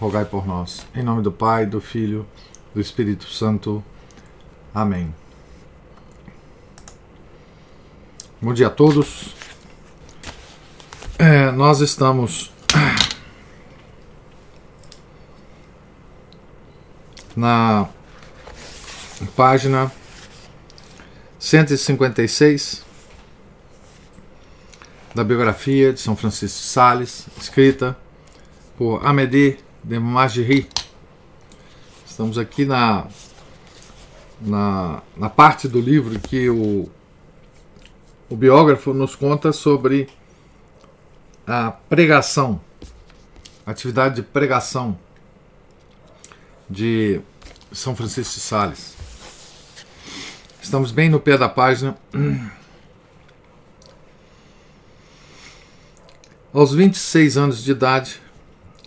rogai por nós. Em nome do Pai, do Filho, do Espírito Santo. Amém. Bom dia a todos. Nós estamos na página 156 da biografia de São Francisco de Sales, escrita por Amédée de Magéry. Estamos aqui na parte do livro que o biógrafo nos conta sobre a pregação, a atividade de pregação de São Francisco de Sales. Estamos bem no pé da página. Aos 26 anos de idade,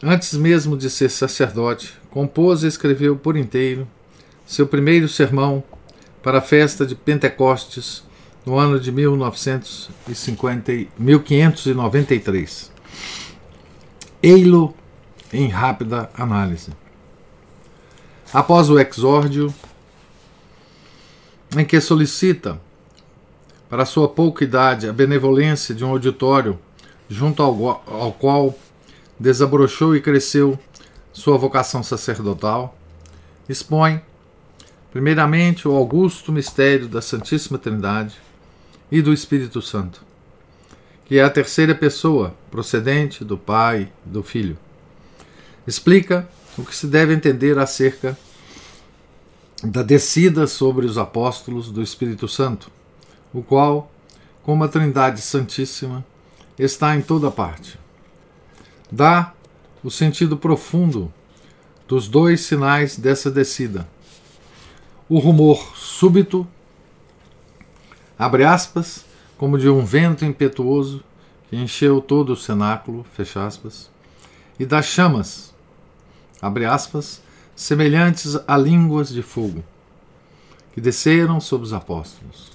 antes mesmo de ser sacerdote, compôs e escreveu por inteiro seu primeiro sermão para a festa de Pentecostes no ano de 1593. Ei-lo em rápida análise. Após o exórdio, em que solicita, para sua pouca idade, a benevolência de um auditório junto ao qual desabrochou e cresceu sua vocação sacerdotal, expõe, primeiramente, o augusto mistério da Santíssima Trindade e do Espírito Santo, que é a terceira pessoa procedente do Pai e do Filho. Explica o que se deve entender acerca da descida sobre os apóstolos do Espírito Santo, o qual, como a Trindade Santíssima, está em toda parte. Dá o sentido profundo dos dois sinais dessa descida. O rumor súbito, abre aspas, como de um vento impetuoso que encheu todo o cenáculo, fecha aspas, e das chamas, abre aspas, semelhantes a línguas de fogo, que desceram sobre os apóstolos.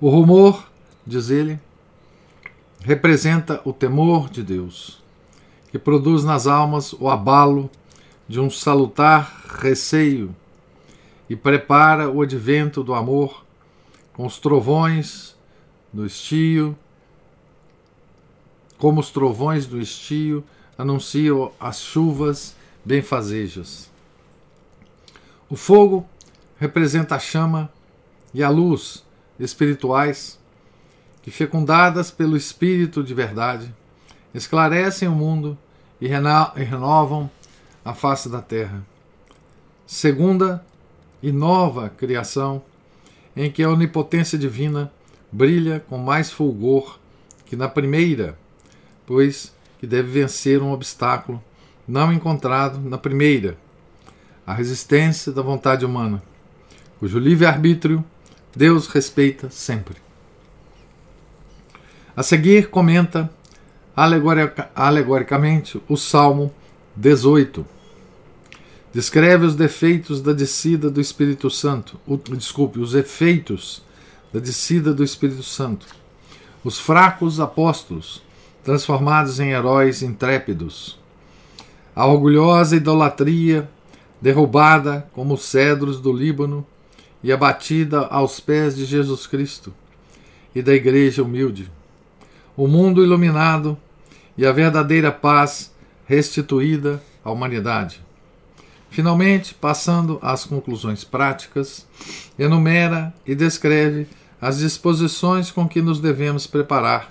O rumor, diz ele, representa o temor de Deus, que produz nas almas o abalo de um salutar receio e prepara o advento do amor com os trovões do estio, como os trovões do estio anunciam as chuvas benfazejas. O fogo representa a chama e a luz espirituais que, fecundadas pelo Espírito de verdade, esclarecem o mundo e renovam a face da terra. Segunda e nova criação, em que a onipotência divina brilha com mais fulgor que na primeira, pois que deve vencer um obstáculo não encontrado na primeira, a resistência da vontade humana, cujo livre-arbítrio Deus respeita sempre. A seguir comenta alegoricamente o Salmo 18. Descreve os defeitos da descida do Espírito Santo. Os efeitos da descida do Espírito Santo. Os fracos apóstolos, transformados em heróis intrépidos. A orgulhosa idolatria, derrubada como os cedros do Líbano e abatida aos pés de Jesus Cristo e da Igreja humilde. O mundo iluminado e a verdadeira paz restituída à humanidade. Finalmente, passando às conclusões práticas, enumera e descreve as disposições com que nos devemos preparar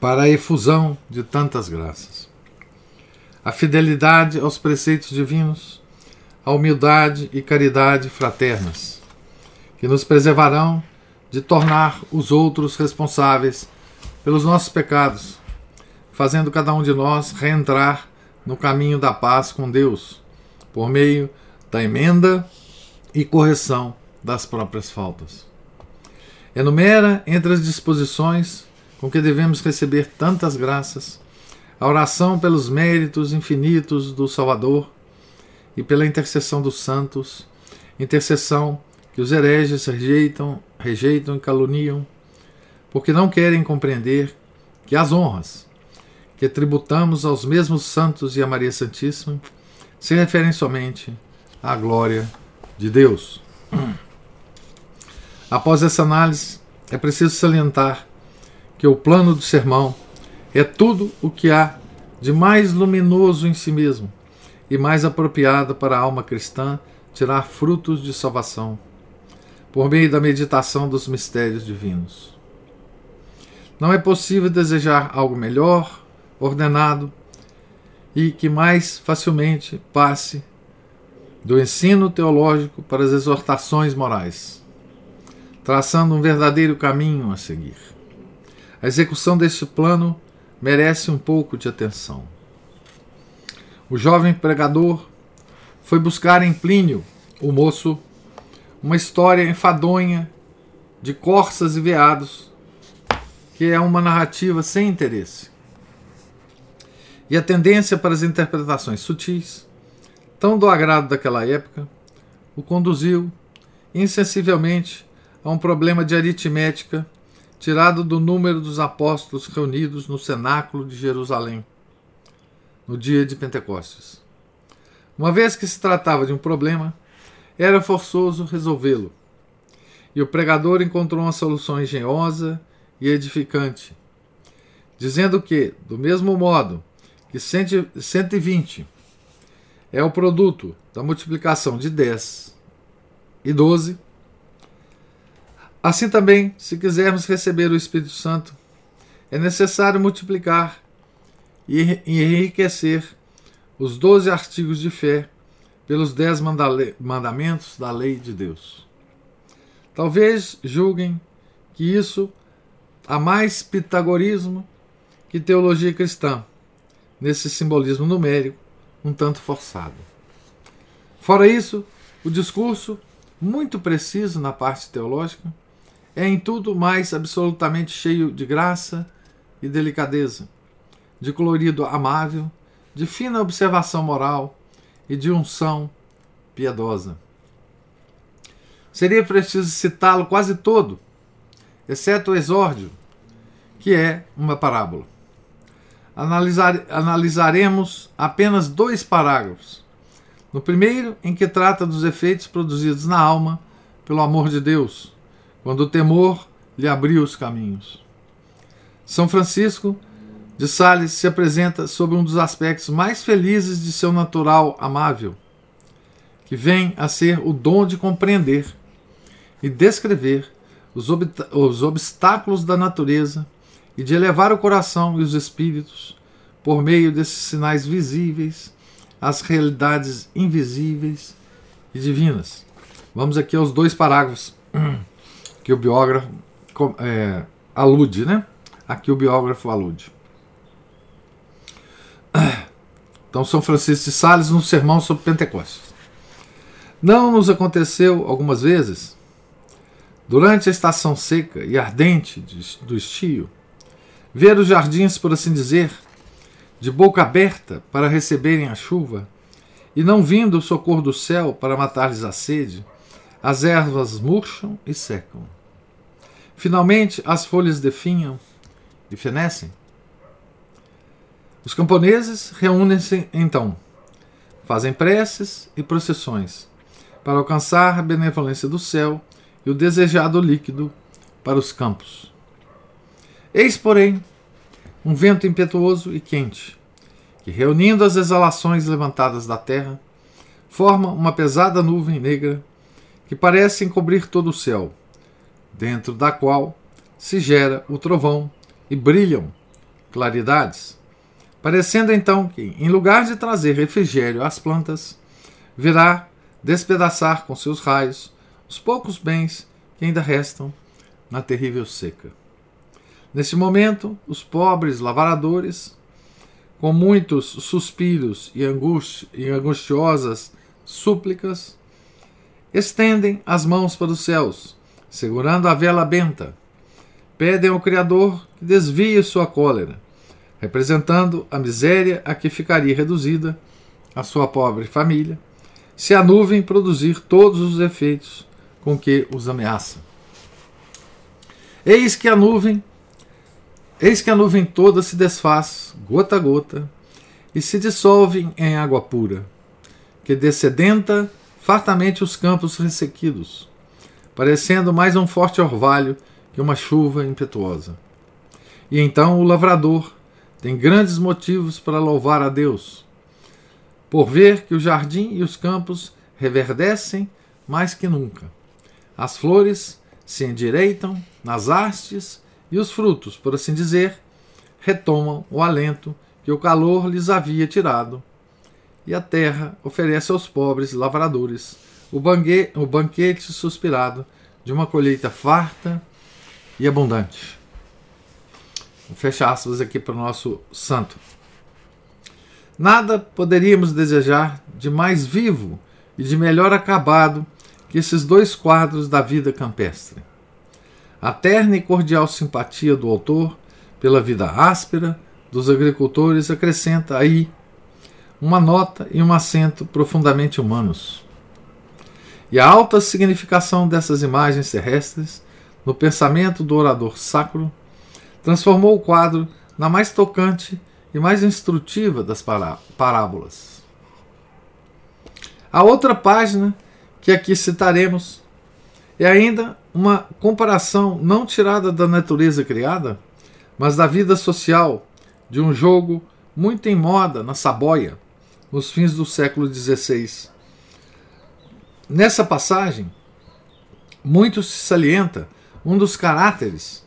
para a efusão de tantas graças. A fidelidade aos preceitos divinos, a humildade e caridade fraternas, que nos preservarão de tornar os outros responsáveis pelos nossos pecados, fazendo cada um de nós reentrar no caminho da paz com Deus, por meio da emenda e correção das próprias faltas. Enumera entre as disposições com que devemos receber tantas graças a oração pelos méritos infinitos do Salvador e pela intercessão dos santos, intercessão que os hereges rejeitam e caluniam, porque não querem compreender que as honras que tributamos aos mesmos santos e à Maria Santíssima se referem somente à glória de Deus. Após essa análise, é preciso salientar que o plano do sermão é tudo o que há de mais luminoso em si mesmo e mais apropriado para a alma cristã tirar frutos de salvação, por meio da meditação dos mistérios divinos. Não é possível desejar algo melhor, ordenado e que mais facilmente passe do ensino teológico para as exortações morais, traçando um verdadeiro caminho a seguir. A execução deste plano merece um pouco de atenção. O jovem pregador foi buscar em Plínio, o moço, uma história enfadonha de corças e veados, que é uma narrativa sem interesse. E a tendência para as interpretações sutis, tão do agrado daquela época, o conduziu, insensivelmente, a um problema de aritmética tirado do número dos apóstolos reunidos no cenáculo de Jerusalém, no dia de Pentecostes. Uma vez que se tratava de um problema, era forçoso resolvê-lo, e o pregador encontrou uma solução engenhosa e edificante, dizendo que, do mesmo modo que 120 é o produto da multiplicação de 10 e 12, assim também, se quisermos receber o Espírito Santo, é necessário multiplicar e enriquecer os 12 artigos de fé pelos 10 mandamentos da lei de Deus. Talvez julguem que isso há mais pitagorismo que teologia cristã, nesse simbolismo numérico um tanto forçado. Fora isso, o discurso, muito preciso na parte teológica, é em tudo mais absolutamente cheio de graça e delicadeza, de colorido amável, de fina observação moral e de unção piedosa. Seria preciso citá-lo quase todo, exceto o exórdio, que é uma parábola. Analisaremos apenas 2 parágrafos. No primeiro, em que trata dos efeitos produzidos na alma pelo amor de Deus, quando o temor lhe abriu os caminhos. São Francisco de Sales se apresenta sobre um dos aspectos mais felizes de seu natural amável, que vem a ser o dom de compreender e descrever os obstáculos da natureza e de elevar o coração e os espíritos por meio desses sinais visíveis às realidades invisíveis e divinas. Vamos aqui aos 2 parágrafos que o biógrafo alude, né? Aqui o biógrafo alude. Então, São Francisco de Sales, no sermão sobre Pentecostes. Não nos aconteceu algumas vezes, durante a estação seca e ardente do estio, ver os jardins, por assim dizer, de boca aberta para receberem a chuva, e não vindo o socorro do céu para matar-lhes a sede, as ervas murcham e secam. Finalmente, as folhas definham e fenecem. Os camponeses reúnem-se então, fazem preces e procissões, para alcançar a benevolência do céu e o desejado líquido para os campos. Eis, porém, um vento impetuoso e quente, que, reunindo as exalações levantadas da terra, forma uma pesada nuvem negra que parece encobrir todo o céu, dentro da qual se gera o trovão e brilham claridades, parecendo então que, em lugar de trazer refrigério às plantas, virá despedaçar com seus raios os poucos bens que ainda restam na terrível seca. Neste momento, os pobres lavradores, com muitos suspiros e angustiosas súplicas, estendem as mãos para os céus, segurando a vela benta. Pedem ao Criador que desvie sua cólera, representando a miséria a que ficaria reduzida a sua pobre família, se a nuvem produzir todos os efeitos com que os ameaça. Eis que a nuvem toda se desfaz, gota a gota, e se dissolve em água pura, que dessedenta fartamente os campos ressequidos, parecendo mais um forte orvalho que uma chuva impetuosa. E então o lavrador tem grandes motivos para louvar a Deus, por ver que o jardim e os campos reverdecem mais que nunca. As flores se endireitam nas hastes e os frutos, por assim dizer, retomam o alento que o calor lhes havia tirado. E a terra oferece aos pobres lavradores o banquete suspirado de uma colheita farta e abundante. Fecha aspas aqui para o nosso santo. Nada poderíamos desejar de mais vivo e de melhor acabado que esses dois quadros da vida campestre. A terna e cordial simpatia do autor pela vida áspera dos agricultores acrescenta aí uma nota e um acento profundamente humanos. E a alta significação dessas imagens terrestres no pensamento do orador sacro transformou o quadro na mais tocante e mais instrutiva das parábolas. A outra página que aqui citaremos é ainda uma comparação não tirada da natureza criada, mas da vida social de um jogo muito em moda na Saboia, nos fins do século XVI. Nessa passagem, muito se salienta um dos caráteres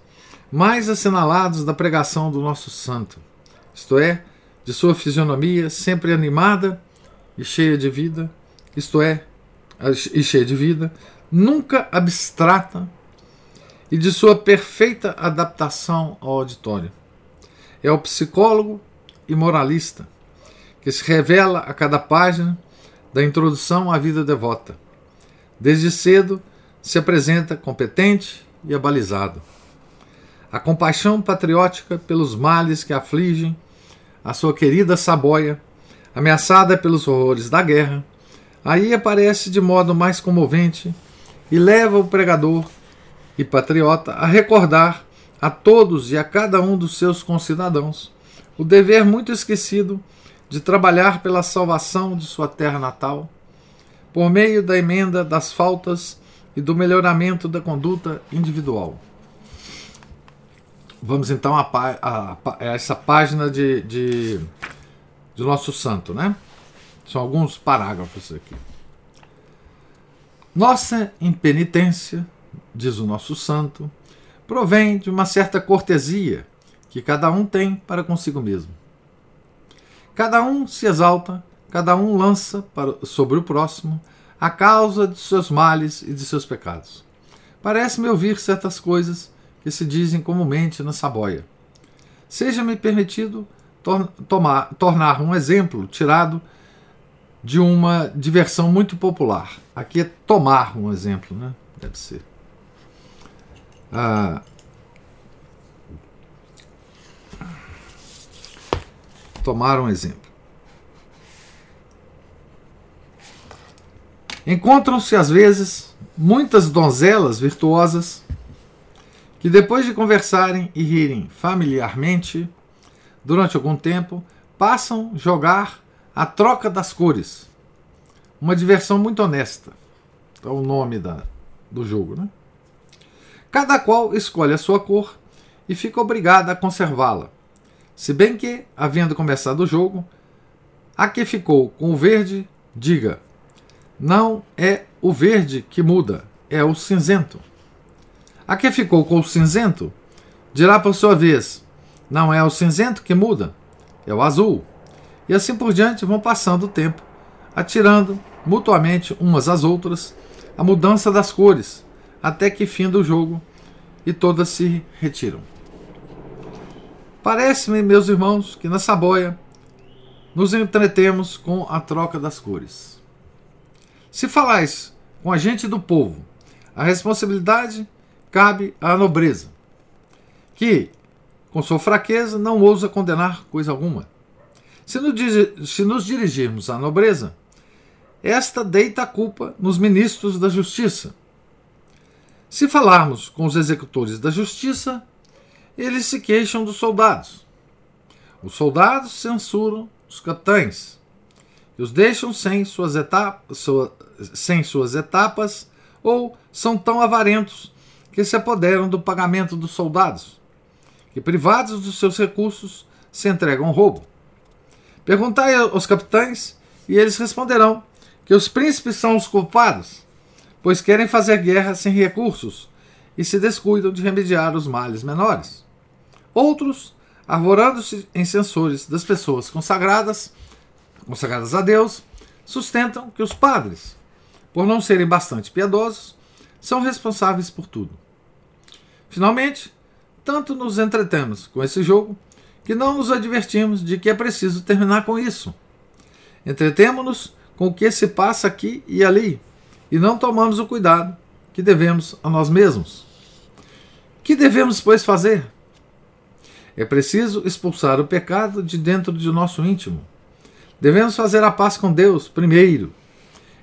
mais assinalados da pregação do nosso santo, isto é, de sua fisionomia sempre animada e cheia de vida, nunca abstrata, e de sua perfeita adaptação ao auditório. É o psicólogo e moralista que se revela a cada página da introdução à vida devota. Desde cedo se apresenta competente e abalizado. A compaixão patriótica pelos males que afligem a sua querida Saboia, ameaçada pelos horrores da guerra, aí aparece de modo mais comovente e leva o pregador e patriota a recordar a todos e a cada um dos seus concidadãos o dever muito esquecido de trabalhar pela salvação de sua terra natal, por meio da emenda das faltas e do melhoramento da conduta individual. Vamos então a essa página de nosso santo, né? São alguns parágrafos aqui. Nossa impenitência, diz o nosso santo, provém de uma certa cortesia que cada um tem para consigo mesmo. Cada um se exalta, cada um lança sobre o próximo a causa de seus males e de seus pecados. Parece-me ouvir certas coisas que se dizem comumente na Saboia. Seja-me permitido tornar um exemplo tirado de uma diversão muito popular. Aqui é tomar um exemplo, né? Deve ser. Tomar um exemplo. Encontram-se, às vezes, muitas donzelas virtuosas que depois de conversarem e rirem familiarmente, durante algum tempo, passam a jogar a troca das cores. Uma diversão muito honesta. É o nome do jogo, né? Cada qual escolhe a sua cor e fica obrigado a conservá-la. Se bem que, havendo começado o jogo, a que ficou com o verde, diga: não é o verde que muda, é o cinzento. A que ficou com o cinzento dirá por sua vez: não é o cinzento que muda, é o azul. E assim por diante vão passando o tempo, atirando mutuamente umas às outras a mudança das cores, até que finda o jogo e todas se retiram. Parece-me, meus irmãos, que na Saboia nos entretemos com a troca das cores. Se falais com a gente do povo, a responsabilidade cabe à nobreza, que, com sua fraqueza, não ousa condenar coisa alguma. Se nos dirigirmos à nobreza, esta deita a culpa nos ministros da justiça. Se falarmos com os executores da justiça, eles se queixam dos soldados. Os soldados censuram os capitães e os deixam sem suas etapas ou são tão avarentos que se apoderam do pagamento dos soldados, que privados dos seus recursos se entregam ao roubo. Perguntai aos capitães e eles responderão que os príncipes são os culpados, pois querem fazer guerra sem recursos e se descuidam de remediar os males menores. Outros, arvorando-se em censores das pessoas consagradas a Deus, sustentam que os padres, por não serem bastante piedosos, são responsáveis por tudo. Finalmente, tanto nos entretemos com esse jogo que não nos advertimos de que é preciso terminar com isso. Entretemo-nos com o que se passa aqui e ali, e não tomamos o cuidado que devemos a nós mesmos. Que devemos, pois, fazer? É preciso expulsar o pecado de dentro de nosso íntimo. Devemos fazer a paz com Deus primeiro,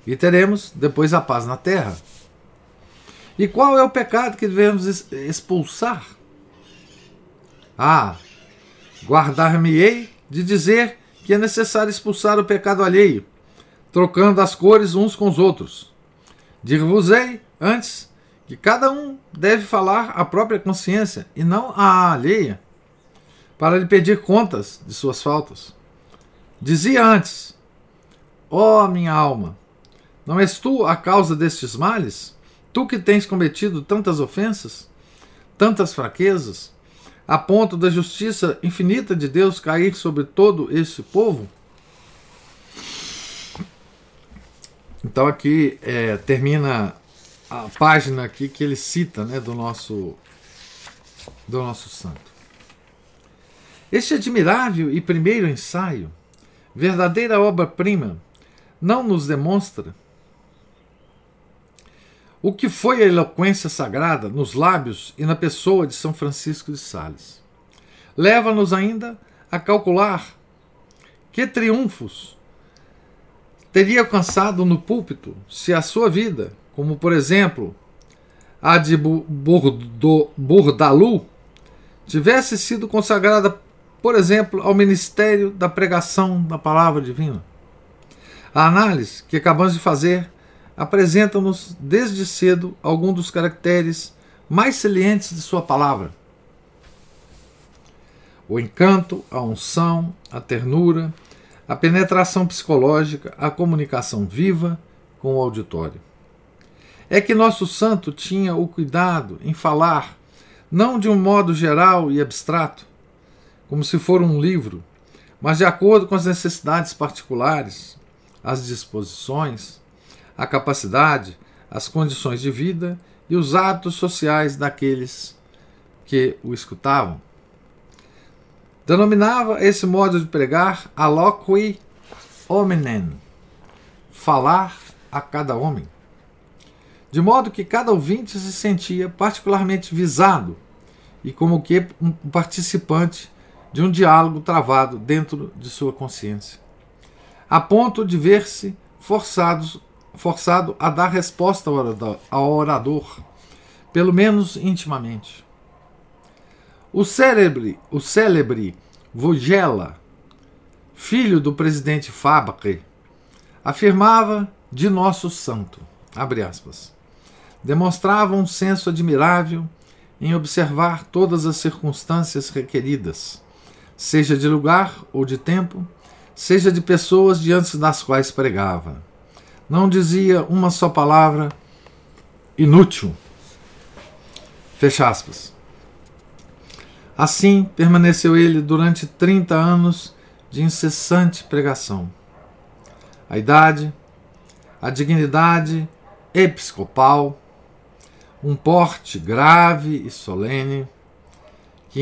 e teremos depois a paz na terra. E qual é o pecado que devemos expulsar? Ah, guardar-me-ei de dizer que é necessário expulsar o pecado alheio, trocando as cores uns com os outros. Digo-vos-ei, antes, que cada um deve falar à própria consciência e não à alheia, para lhe pedir contas de suas faltas. Dizia antes: ó minha alma, não és tu a causa destes males? Tu que tens cometido tantas ofensas, tantas fraquezas, a ponto da justiça infinita de Deus cair sobre todo este povo? Então aqui termina a página aqui que ele cita, né, do nosso santo. Este admirável e primeiro ensaio, verdadeira obra-prima, não nos demonstra o que foi a eloquência sagrada nos lábios e na pessoa de São Francisco de Sales. Leva-nos ainda a calcular que triunfos teria alcançado no púlpito se a sua vida, como por exemplo a de Bourdalou, tivesse sido consagrada, por exemplo, ao ministério da pregação da palavra divina. A análise que acabamos de fazer apresenta-nos desde cedo alguns dos caracteres mais salientes de sua palavra. O encanto, a unção, a ternura, a penetração psicológica, a comunicação viva com o auditório. É que nosso santo tinha o cuidado em falar, não de um modo geral e abstrato, como se for um livro, mas de acordo com as necessidades particulares, as disposições, a capacidade, as condições de vida e os hábitos sociais daqueles que o escutavam. Denominava esse modo de pregar alloqui hominem, falar a cada homem, de modo que cada ouvinte se sentia particularmente visado e como que um participante de um diálogo travado dentro de sua consciência, a ponto de ver-se forçado a dar resposta ao orador, pelo menos intimamente. O célebre Vaugelas, filho do presidente Fabri, afirmava de nosso santo, abre aspas, demonstrava um senso admirável em observar todas as circunstâncias requeridas, seja de lugar ou de tempo, seja de pessoas diante das quais pregava. Não dizia uma só palavra inútil. Fecha aspas. Assim permaneceu ele durante 30 anos de incessante pregação. A idade, a dignidade episcopal, um porte grave e solene, que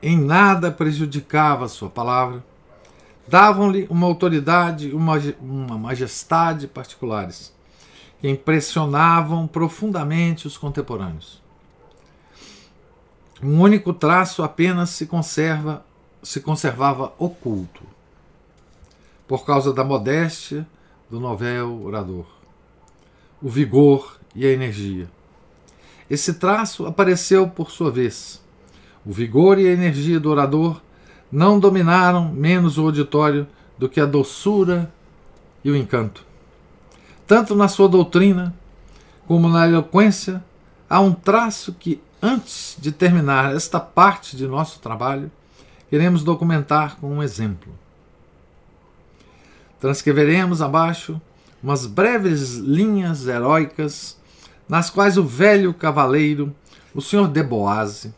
em nada prejudicava a sua palavra, davam-lhe uma autoridade e uma majestade particulares, que impressionavam profundamente os contemporâneos. Um único traço apenas se conservava oculto, por causa da modéstia do novel orador, o vigor e a energia. Esse traço apareceu por sua vez. O vigor e a energia do orador não dominaram menos o auditório do que a doçura e o encanto. Tanto na sua doutrina como na eloquência, há um traço que, antes de terminar esta parte de nosso trabalho, queremos documentar com um exemplo. Transcreveremos abaixo umas breves linhas heróicas nas quais o velho cavaleiro, o senhor de Boise,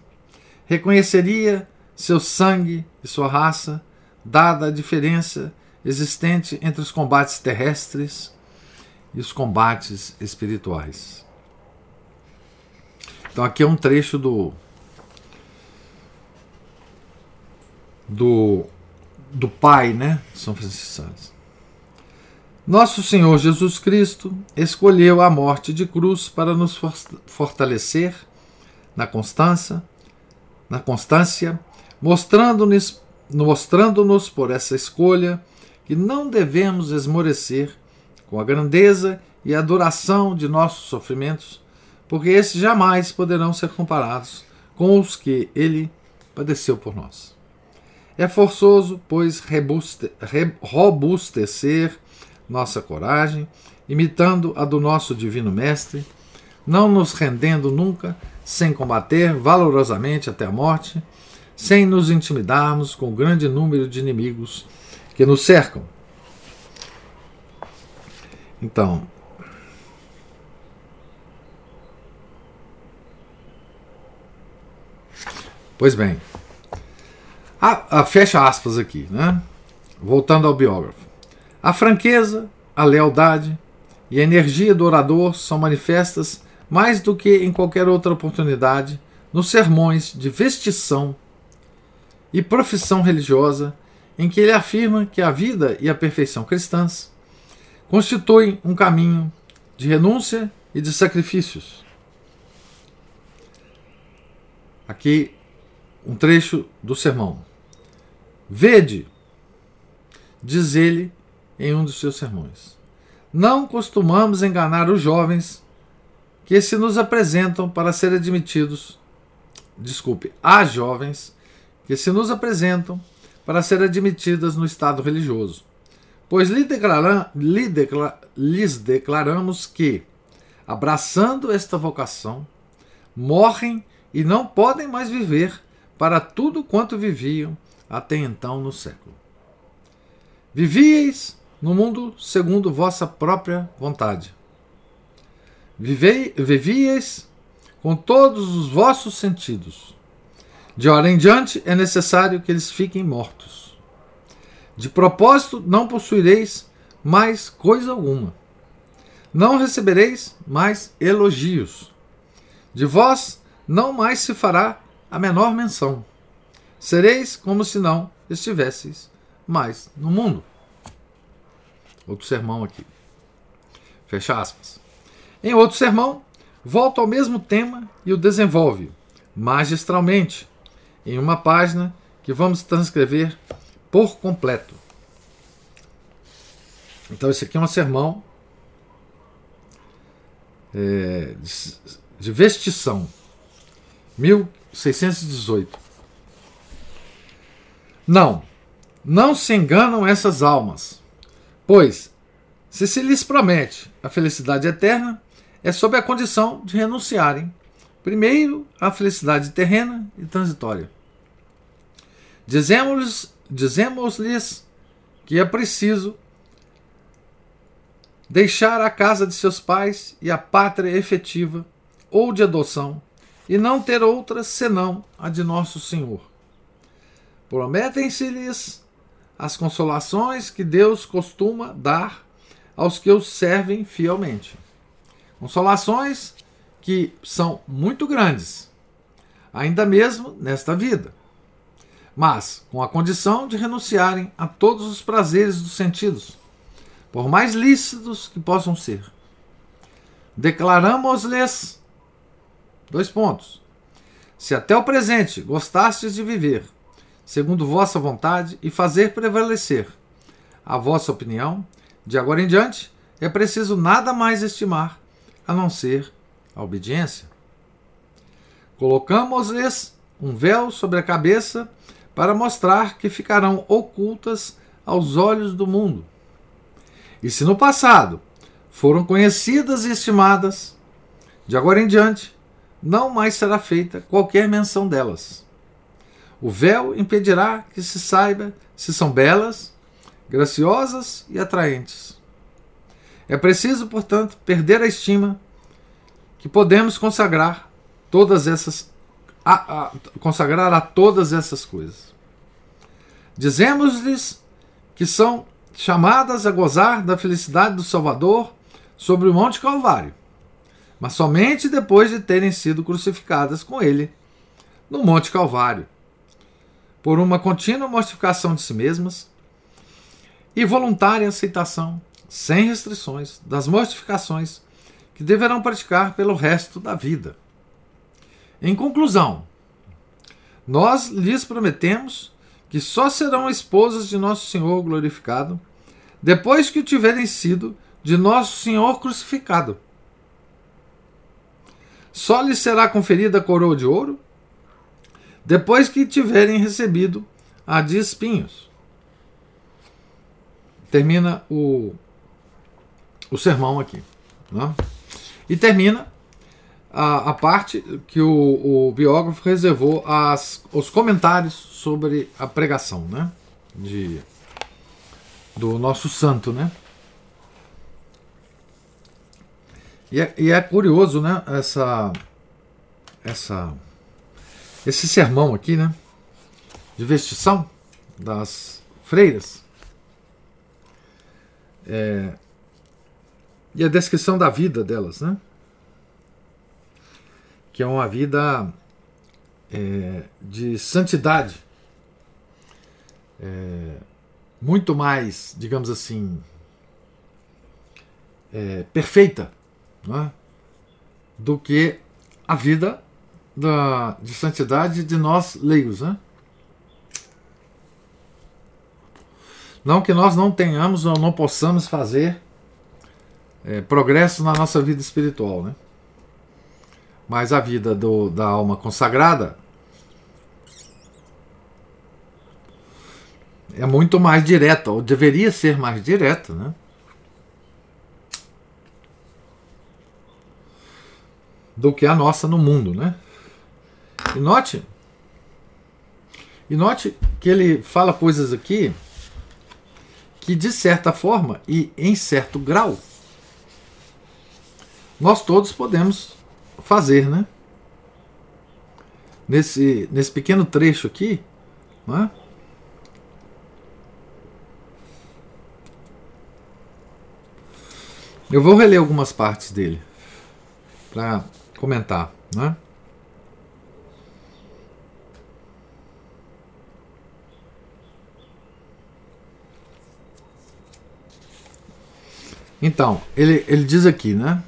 reconheceria seu sangue e sua raça, dada a diferença existente entre os combates terrestres e os combates espirituais. Então aqui é um trecho do pai, né, São Francisco de Sales. Nosso Senhor Jesus Cristo escolheu a morte de cruz para nos fortalecer na constância, mostrando-nos por essa escolha que não devemos esmorecer com a grandeza e a duração de nossos sofrimentos, porque esses jamais poderão ser comparados com os que ele padeceu por nós. É forçoso, pois, robustecer nossa coragem, imitando a do nosso Divino Mestre, não nos rendendo nunca, sem combater valorosamente até a morte, sem nos intimidarmos com o grande número de inimigos que nos cercam. Então, pois bem, fecha aspas aqui, né? Voltando ao biógrafo. A franqueza, a lealdade e a energia do orador são manifestas mais do que em qualquer outra oportunidade, nos sermões de vestição e profissão religiosa, em que ele afirma que a vida e a perfeição cristãs constituem um caminho de renúncia e de sacrifícios. Aqui um trecho do sermão. Vede, diz ele em um dos seus sermões, não costumamos enganar os jovens que se nos apresentam para ser admitidos, há jovens que se nos apresentam para ser admitidas no estado religioso, pois lhes declaramos que, abraçando esta vocação, morrem e não podem mais viver para tudo quanto viviam até então no século. Vivieis no mundo segundo vossa própria vontade. Vivieis com todos os vossos sentidos. De hora em diante é necessário que eles fiquem mortos. De propósito não possuireis mais coisa alguma. Não recebereis mais elogios. De vós não mais se fará a menor menção. Sereis como se não estivesseis mais no mundo. Outro sermão aqui. Fecha aspas. Em outro sermão, volta ao mesmo tema e o desenvolve magistralmente, em uma página que vamos transcrever por completo. Então, esse aqui é um sermão de vestição, 1618. Não se enganam essas almas, pois, se lhes promete a felicidade eterna, é sob a condição de renunciarem, primeiro, à felicidade terrena e transitória. Dizemos-lhes que é preciso deixar a casa de seus pais e a pátria efetiva ou de adoção, e não ter outra senão a de nosso Senhor. Prometem-se-lhes as consolações que Deus costuma dar aos que os servem fielmente. Consolações que são muito grandes, ainda mesmo nesta vida. mas com a condição de renunciarem a todos os prazeres dos sentidos, por mais lícitos que possam ser. Declaramos-lhes, : se até o presente gostastes de viver, segundo vossa vontade, e fazer prevalecer a vossa opinião, de agora em diante é preciso nada mais estimar, a não ser a obediência. Colocamos-lhes um véu sobre a cabeça para mostrar que ficarão ocultas aos olhos do mundo. E se no passado foram conhecidas e estimadas, de agora em diante não mais será feita qualquer menção delas. O véu impedirá que se saiba se são belas, graciosas e atraentes. É preciso, portanto, perder a estima que podemos consagrar todas essas a todas essas coisas. Dizemos-lhes que são chamadas a gozar da felicidade do Salvador sobre o Monte Calvário, mas somente depois de terem sido crucificadas com ele no Monte Calvário, por uma contínua mortificação de si mesmas e voluntária aceitação, sem restrições, das mortificações que deverão praticar pelo resto da vida. Em conclusão, nós lhes prometemos que só serão esposas de Nosso Senhor glorificado depois que o tiverem sido de Nosso Senhor crucificado. Só lhes será conferida a coroa de ouro depois que tiverem recebido a de espinhos. Termina o sermão aqui, né? E termina a parte que o biógrafo reservou os comentários sobre a pregação, né, do nosso santo, né? E é curioso, né, esse sermão aqui, né, de vestição das freiras, e a descrição da vida delas, né, que é uma vida de santidade, muito mais, digamos assim, perfeita, né, do que a vida de santidade de nós leigos, né? Não que nós não tenhamos ou não possamos fazer progresso na nossa vida espiritual, né? Mas a vida da alma consagrada é muito mais direta, ou deveria ser mais direta, né? Do que a nossa no mundo, né? E note que ele fala coisas aqui que, de certa forma e em certo grau, nós todos podemos fazer, né? Nesse pequeno trecho aqui, né? Eu vou reler algumas partes dele para comentar, né? Então, ele diz aqui, né?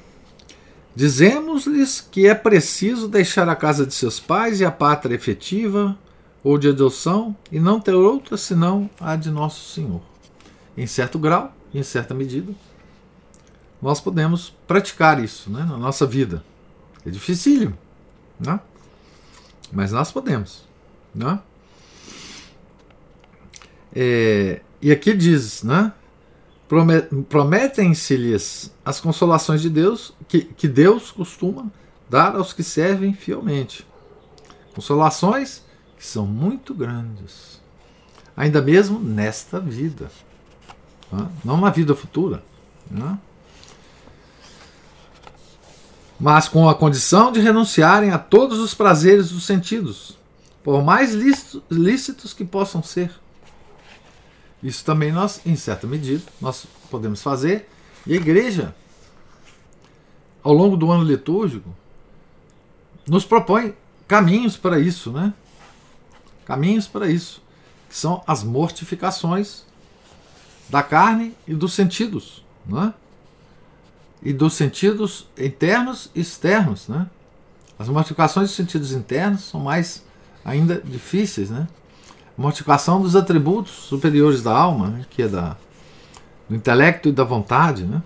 Dizemos-lhes que é preciso deixar a casa de seus pais e a pátria efetiva ou de adoção e não ter outra senão a de Nosso Senhor. Em certo grau, em certa medida, nós podemos praticar isso, né, na nossa vida. É dificílimo, né? Mas nós podemos, né? E aqui diz, né? Prometem-se-lhes as consolações de Deus, que Deus costuma dar aos que servem fielmente. Consolações que são muito grandes, ainda mesmo nesta vida, né? Não na vida futura, né? Mas com a condição de renunciarem a todos os prazeres dos sentidos, por mais lícitos que possam ser. Isso também nós, em certa medida, nós podemos fazer. E a igreja, ao longo do ano litúrgico, nos propõe caminhos para isso, né? caminhos para isso, que são as mortificações da carne e dos sentidos, né? E dos sentidos internos e externos, né? As mortificações dos sentidos internos são mais ainda difíceis, né? Mortificação dos atributos superiores da alma, né? Que é do intelecto e da vontade, né?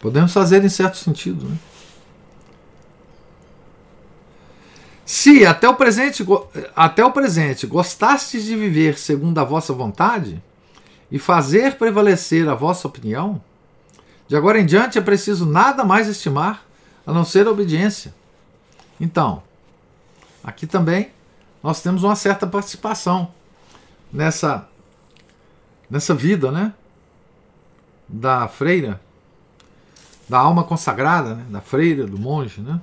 Podemos fazer em certo sentido, né? Se até o presente gostastes de viver segundo a vossa vontade e fazer prevalecer a vossa opinião, de agora em diante é preciso nada mais estimar a não ser a obediência. Então, aqui também nós temos uma certa participação nessa vida, né? Da freira, da alma consagrada, né? Da freira, do monge, né?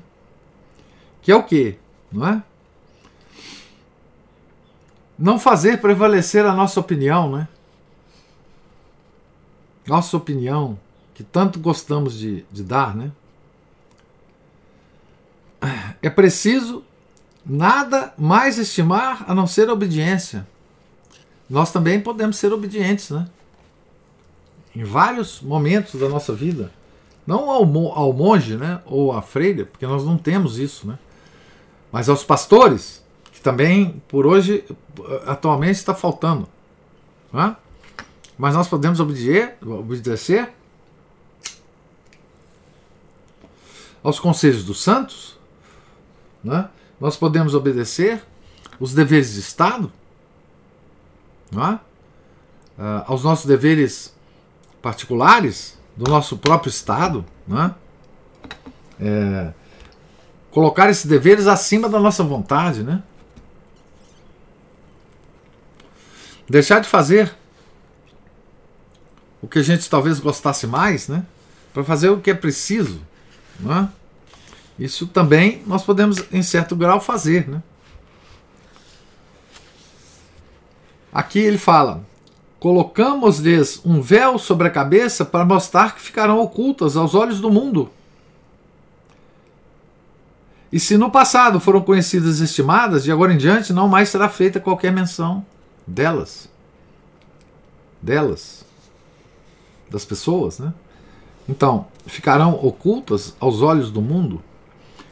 Que é o quê? Não é? Não fazer prevalecer a nossa opinião, né? Nossa opinião, que tanto gostamos de dar, né? É preciso nada mais estimar a não ser a obediência. Nós também podemos ser obedientes, né? Em vários momentos da nossa vida. Não ao monge, né? Ou à freira, porque nós não temos isso, né? Mas aos pastores, que também por hoje, atualmente, está faltando. Né? Mas nós podemos obedecer aos conselhos dos santos, né? Nós podemos obedecer os deveres de Estado, né? Aos nossos deveres particulares, do nosso próprio Estado, né? Colocar esses deveres acima da nossa vontade, né? Deixar de fazer o que a gente talvez gostasse mais, né? Para fazer o que é preciso, né? Isso também nós podemos, em certo grau, fazer, né? Aqui ele fala: colocamos-lhes um véu sobre a cabeça para mostrar que ficarão ocultas aos olhos do mundo. E se no passado foram conhecidas e estimadas, de agora em diante não mais será feita qualquer menção delas. Das pessoas, né? Então, ficarão ocultas aos olhos do mundo?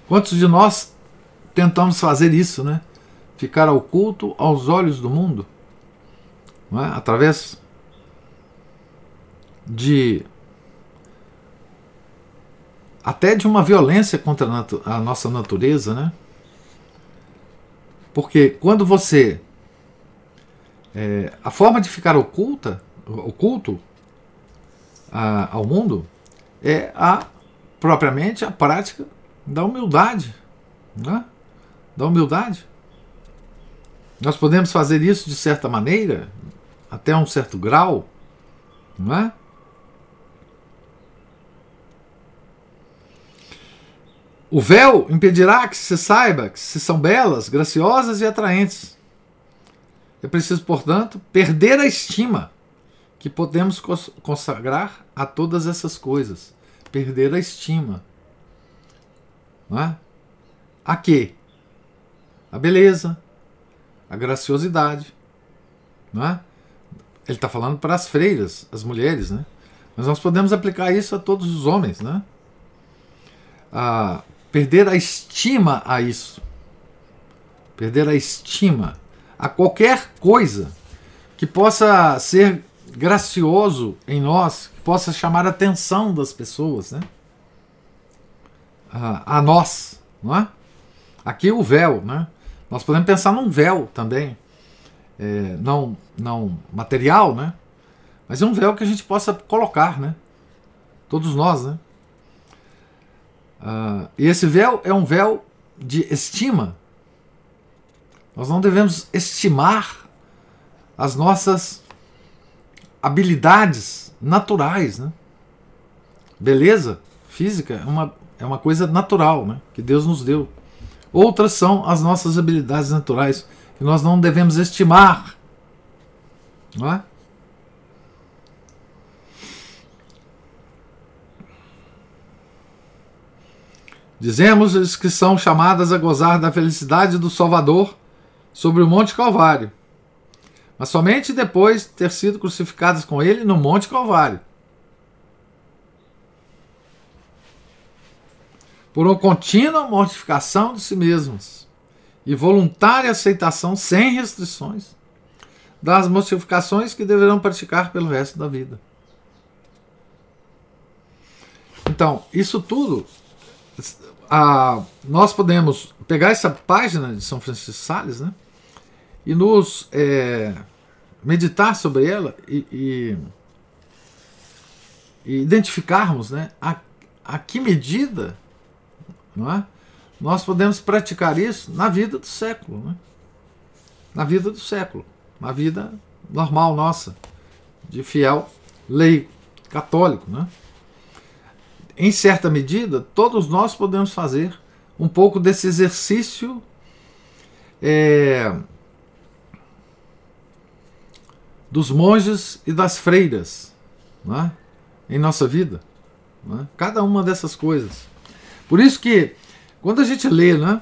Quantos de nós tentamos fazer isso, né? Ficar oculto aos olhos do mundo? Não é? Através de... até de uma violência contra a nossa natureza, né? Porque quando você... a forma de ficar oculto ao mundo é propriamente a prática da humildade, né? Da humildade. Nós podemos fazer isso de certa maneira, até um certo grau, não é? O véu impedirá que se saiba que se são belas, graciosas e atraentes. É preciso, portanto, perder a estima que podemos consagrar a todas essas coisas. Perder a estima. Não é? A quê? A beleza, a graciosidade. Não é? Ele está falando para as freiras, as mulheres, né? Mas nós podemos aplicar isso a todos os homens, né? Perder a estima a isso. Perder a estima a qualquer coisa que possa ser gracioso em nós, que possa chamar a atenção das pessoas, né? A nós, não é? Aqui o véu, né? Nós podemos pensar num véu também, não material, né? Mas é um véu que a gente possa colocar, né? Todos nós, né? E esse véu é um véu de estima. Nós não devemos estimar as nossas habilidades naturais, né? Beleza física é uma coisa natural, né? Que Deus nos deu. Outras são as nossas habilidades naturais, que nós não devemos estimar, não é? Dizemos-lhes que são chamadas a gozar da felicidade do Salvador sobre o Monte Calvário, mas somente depois de ter sido crucificadas com ele no Monte Calvário, por uma contínua mortificação de si mesmas e voluntária aceitação sem restrições das mortificações que deverão praticar pelo resto da vida. Então, isso tudo, nós podemos pegar essa página de São Francisco de Sales, né, e nos meditar sobre ela e identificarmos, né, a que medida, não é, nós podemos praticar isso na vida do século, né? Na vida do século, na vida normal nossa, de fiel leigo católico, né? Em certa medida, todos nós podemos fazer um pouco desse exercício dos monges e das freiras, né, em nossa vida, né? Cada uma dessas coisas. Por isso que, quando a gente lê, né,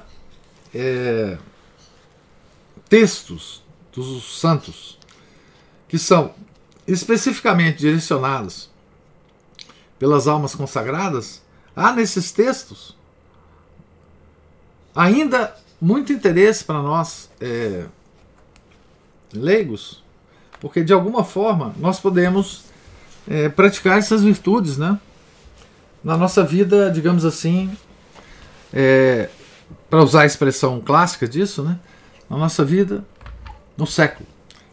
textos dos santos que são especificamente direcionados pelas almas consagradas, há nesses textos ainda muito interesse para nós leigos, porque de alguma forma nós podemos praticar essas virtudes, né, na nossa vida, digamos assim, para usar a expressão clássica disso, né, na nossa vida no século.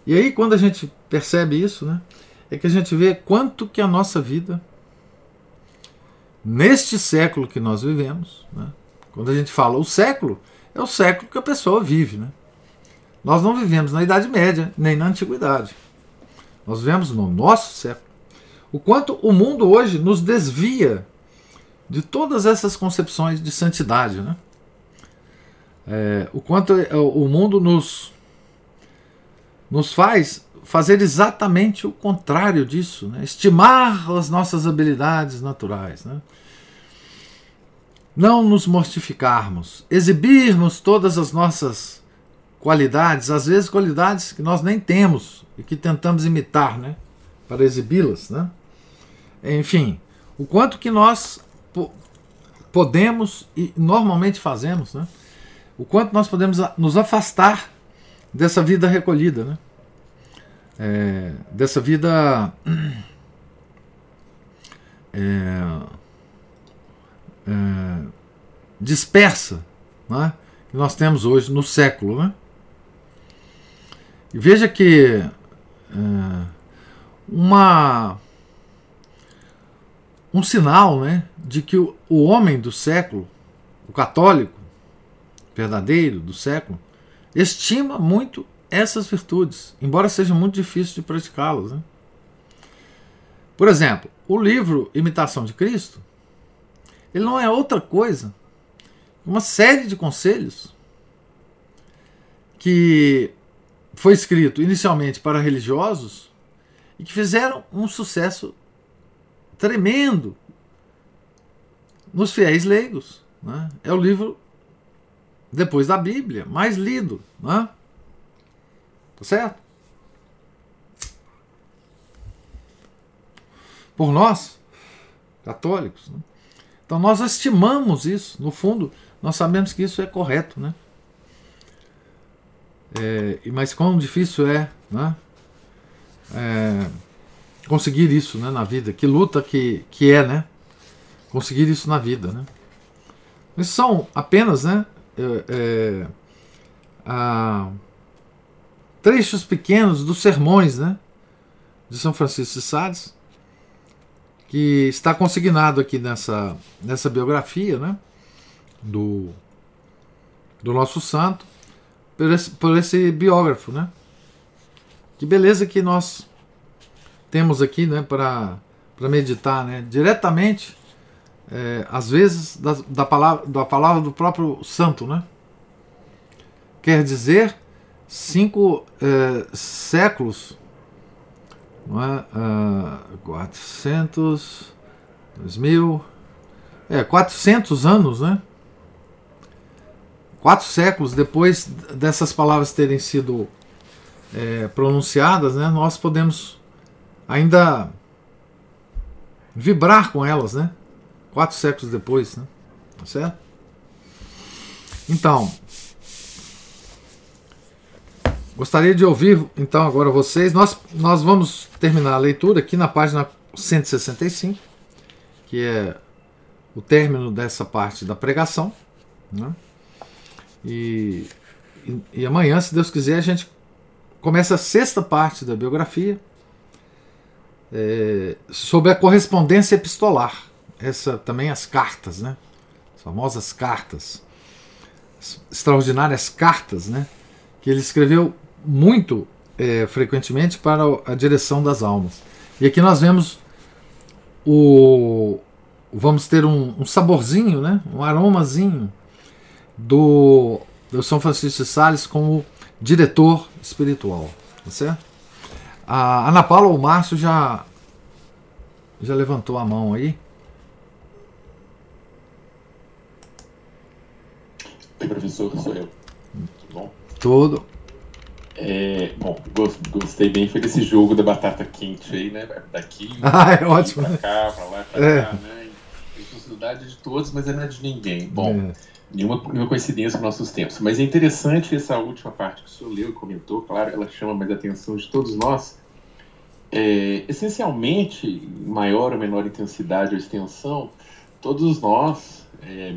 E aí, quando a gente percebe isso, né, é que a gente vê quanto que a nossa vida, neste século que nós vivemos, né, quando a gente fala o século, é o século que a pessoa vive, né? Nós não vivemos na Idade Média, nem na Antiguidade. Nós vivemos no nosso século. O quanto o mundo hoje nos desvia de todas essas concepções de santidade, né? O quanto o mundo nos faz fazer exatamente o contrário disso, né? Estimar as nossas habilidades naturais, né? Não nos mortificarmos, exibirmos todas as nossas qualidades, às vezes qualidades que nós nem temos e que tentamos imitar, né, para exibi-las, né? Enfim, o quanto que nós podemos e normalmente fazemos, né? O quanto nós podemos nos afastar dessa vida recolhida, né? Dessa vida dispersa, né, que nós temos hoje no século, né? E veja que um sinal, né, de que o homem do século, o católico verdadeiro do século, estima muito essas virtudes, embora seja muito difícil de praticá-las, né? Por exemplo, o livro Imitação de Cristo, ele não é outra coisa, uma série de conselhos que foi escrito inicialmente para religiosos e que fizeram um sucesso tremendo nos fiéis leigos, né? É o livro, depois da Bíblia, mais lido, né? Tá certo? Por nós, católicos, né? Então nós estimamos isso, no fundo, nós sabemos que isso é correto, né? Mas quão difícil é, né, conseguir isso, né, na vida, que luta que é, né, conseguir isso na vida, né? Mas são apenas, né, trechos pequenos dos sermões, né, de São Francisco de Sales, que está consignado aqui nessa biografia, né, do nosso santo, por esse biógrafo, né? Que beleza que nós temos aqui, né, para meditar, né, diretamente, às vezes, da palavra do próprio santo, né? Quer dizer, 5 séculos, não é? 400, 2000, 400 anos, né? 4 séculos depois dessas palavras terem sido pronunciadas, né, nós podemos ainda vibrar com elas, né? 4 séculos depois, né? Tá certo? Então, gostaria de ouvir, então, agora vocês. Nós vamos terminar a leitura aqui na página 165, que é o término dessa parte da pregação, né? E amanhã, se Deus quiser, a gente começa a 6ª parte da biografia, sobre a correspondência epistolar. Essa também, as cartas, né? As famosas cartas, as extraordinárias cartas, né? Que ele escreveu muito frequentemente para a direção das almas. E aqui nós vemos vamos ter um saborzinho, né? Um aromazinho do São Francisco de Sales como diretor espiritual, tá certo? A Ana Paula ou o Márcio já levantou a mão aí. Oi, professor, sou eu. Tudo bom? Tudo. Bom, gostei bem, foi desse jogo da batata quente aí, né? Daqui, ótimo. Pra cá, pra lá, pra cá, né? Responsabilidade de todos, mas não é de ninguém. Bom, nenhuma coincidência com nossos tempos. Mas é interessante essa última parte que o senhor leu e comentou, claro, ela chama mais a atenção de todos nós. Essencialmente, maior ou menor intensidade ou extensão, todos nós,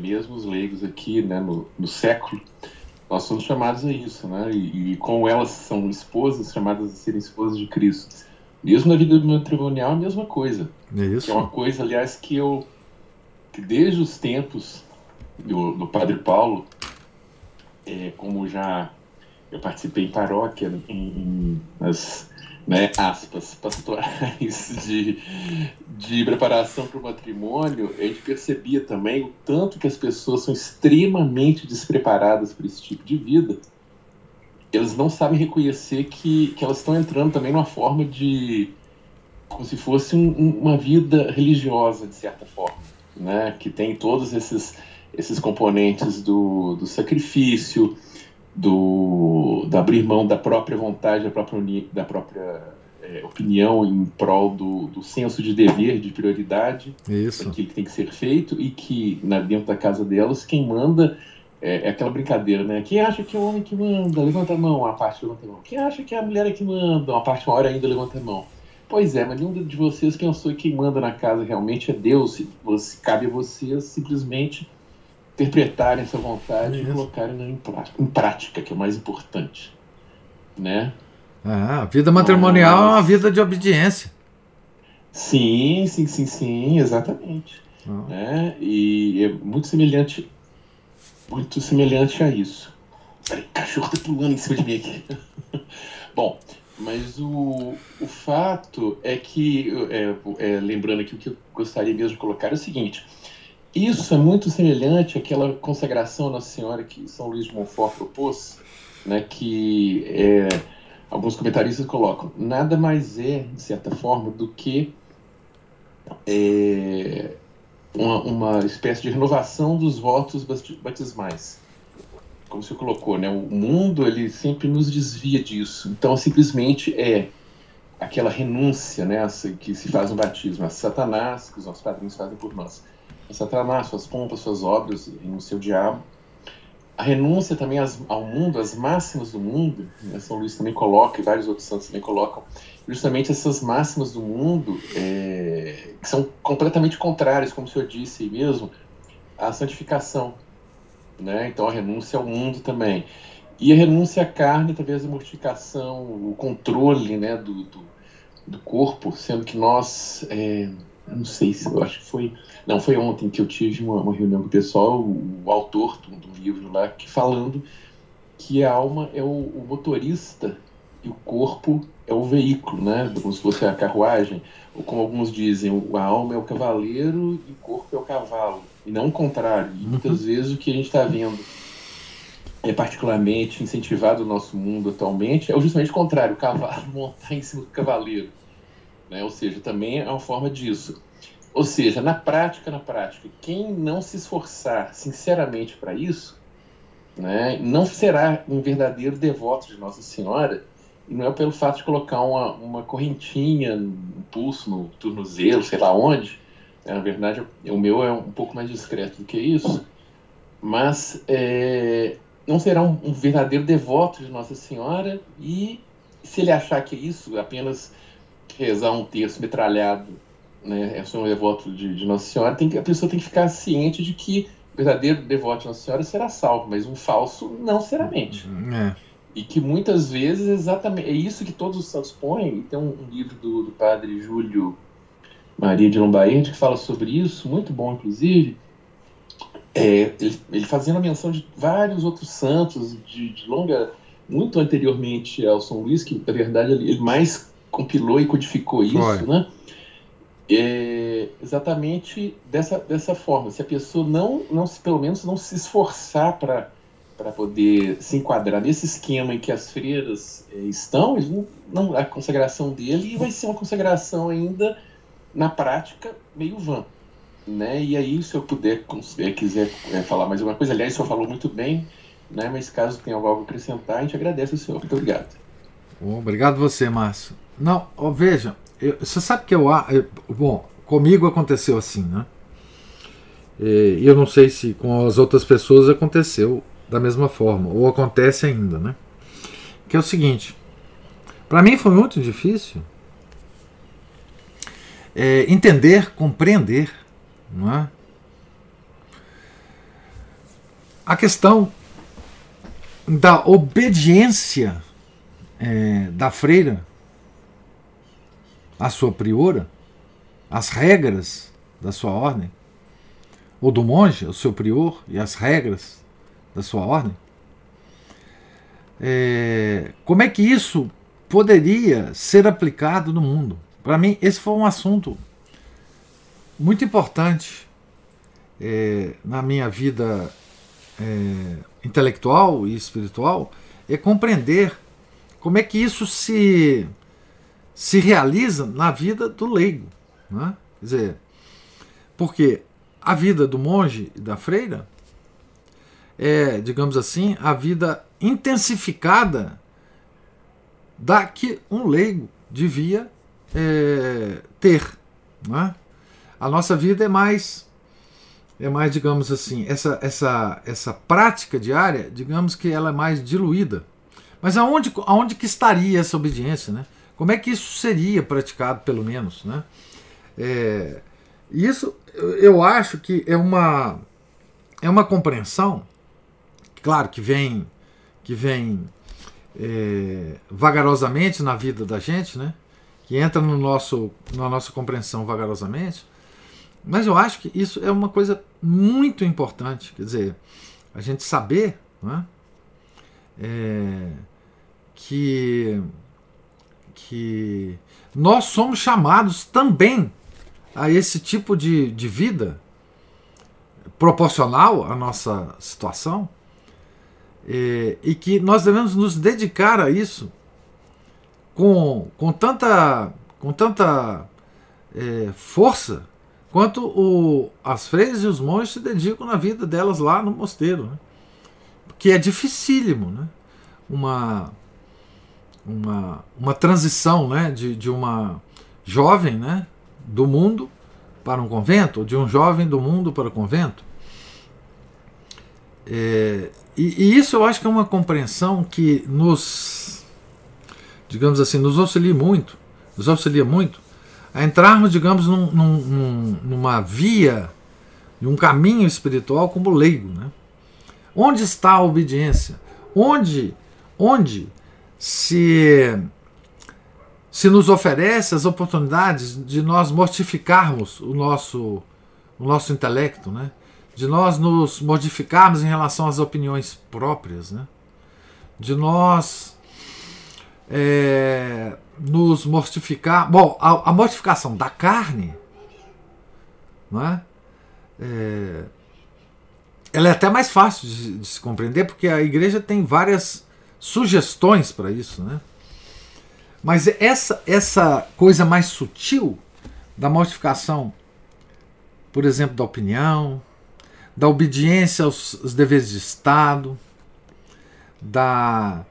mesmo os leigos aqui, né, no século, nós somos chamados a isso, né? E com elas são esposas, chamadas a serem esposas de Cristo. Mesmo na vida matrimonial é a mesma coisa. É isso. Que é uma coisa, aliás, que desde os tempos do Padre Paulo, como já eu participei em paróquia, nas, né, aspas pastorais de preparação para o matrimônio, a gente percebia também o tanto que as pessoas são extremamente despreparadas para esse tipo de vida. Elas não sabem reconhecer que elas estão entrando também numa forma de, como se fosse uma vida religiosa, de certa forma, né, que tem todos esses componentes do sacrifício, do abrir mão da própria vontade, da própria opinião em prol do senso de dever, de prioridade, isso, daquilo que tem que ser feito, e que dentro da casa delas quem manda é aquela brincadeira, né? Quem acha que é o homem que manda, levanta a mão, a parte levanta a mão. Quem acha que é a mulher que manda, uma parte maior ainda levanta a mão. Pois é, mas nenhum de vocês pensou que quem manda na casa realmente é Deus, e cabe a vocês simplesmente interpretarem essa vontade e colocarem em prática, que é o mais importante, né? A vida matrimonial é uma vida de obediência. Sim, exatamente. Né? E é muito semelhante a isso. Peraí, cachorro tá pulando em cima de mim aqui. Bom, mas o fato é que, lembrando aqui, o que eu gostaria mesmo de colocar é o seguinte: isso é muito semelhante àquela consagração à Nossa Senhora que São Luís de Montfort propôs, né, que alguns comentaristas colocam. Nada mais é, de certa forma, do que uma espécie de renovação dos votos batismais. Como o senhor colocou, né, o mundo ele sempre nos desvia disso. Então, simplesmente aquela renúncia, né, que se faz no batismo a Satanás, que os nossos padrinhos fazem por nós. Satanás, suas pompas, suas obras, renuncia ao diabo. A renúncia também ao mundo, às máximas do mundo, né? São Luís também coloca, e vários outros santos também colocam, justamente essas máximas do mundo, que são completamente contrárias, como o senhor disse aí mesmo, à santificação, né? Então a renúncia ao mundo também. E a renúncia à carne, talvez a mortificação, o controle, né, do corpo, sendo que nós... não sei se eu acho que foi... Não, foi ontem que eu tive uma reunião com o pessoal, o autor do livro lá, falando que a alma é o motorista e o corpo é o veículo, né? Como se fosse a carruagem, ou como alguns dizem, a alma é o cavaleiro e o corpo é o cavalo, e não o contrário. E muitas vezes o que a gente está vendo é particularmente incentivado no nosso mundo atualmente é justamente o contrário, o cavalo montar em cima do cavaleiro. Né? Ou seja, também é uma forma disso. Ou seja, na prática, quem não se esforçar sinceramente para isso, né? Não será um verdadeiro devoto de Nossa Senhora, e não é pelo fato de colocar uma correntinha no pulso, no tornozelo, sei lá onde. Na verdade, o meu é um pouco mais discreto do que isso, mas não será um verdadeiro devoto de Nossa Senhora, e se ele achar que é isso, apenas rezar um terço metralhado, né, é só um devoto de Nossa Senhora, a pessoa tem que ficar ciente de que o verdadeiro devoto de Nossa Senhora será salvo, mas um falso não será mente. E que muitas vezes, exatamente, é isso que todos os santos põem, e tem um livro do padre Júlio Maria de Lombaerde que fala sobre isso, muito bom, inclusive, ele fazendo a menção de vários outros santos de longa, muito anteriormente ao São Luís, que, na verdade, ele mais compilou e codificou isso, né? Exatamente dessa forma. Se a pessoa não pelo menos não se esforçar para poder se enquadrar nesse esquema em que as freiras estão, a consagração dele vai ser uma consagração ainda, na prática, meio vã, né? E aí, se eu quiser falar mais alguma coisa, aliás, o senhor falou muito bem, né? Mas caso tenha algo a acrescentar, a gente agradece ao senhor. Muito obrigado. Obrigado você, Márcio. Não, veja, você sabe que bom, comigo aconteceu assim, né? E eu não sei se com as outras pessoas aconteceu da mesma forma, ou acontece ainda, né? Que é o seguinte, para mim foi muito difícil entender, compreender, não é? A questão da obediência da freira à sua priora, às regras da sua ordem, ou do monge, ao seu prior e às regras da sua ordem. Como é que isso poderia ser aplicado no mundo? Para mim, esse foi um assunto muito importante na minha vida intelectual e espiritual, é compreender como é que isso se realiza na vida do leigo, né? Quer dizer, porque a vida do monge e da freira é, digamos assim, a vida intensificada da que um leigo devia ter, né? A nossa vida é mais, digamos assim, essa prática diária, digamos que ela é mais diluída. Mas aonde que estaria essa obediência, né? Como é que isso seria praticado, pelo menos, né? Isso eu acho que é uma compreensão, claro, que vem vagarosamente na vida da gente, né? Que entra na nossa compreensão vagarosamente, mas eu acho que isso é uma coisa muito importante, quer dizer, a gente saber, né, que nós somos chamados também a esse tipo de vida proporcional à nossa situação, e que nós devemos nos dedicar a isso com tanta força quanto as freiras e os monges se dedicam na vida delas lá no mosteiro, né? Que é dificílimo, né? Uma transição, né? de uma jovem, né? do mundo para um convento, ou de um jovem do mundo para o convento. E isso eu acho que é uma compreensão que digamos assim, nos auxilia muito a entrarmos, digamos, numa via, num caminho espiritual como leigo, né? Onde está a obediência? Onde se nos oferece as oportunidades de nós mortificarmos o nosso intelecto, né? De nós nos modificarmos em relação às opiniões próprias, né? De nós nos mortificar. Bom, a mortificação da carne, não é? Ela é até mais fácil de se compreender, porque a igreja tem várias sugestões para isso, né? Mas essa coisa mais sutil da mortificação, por exemplo, da opinião, da obediência aos deveres de Estado, da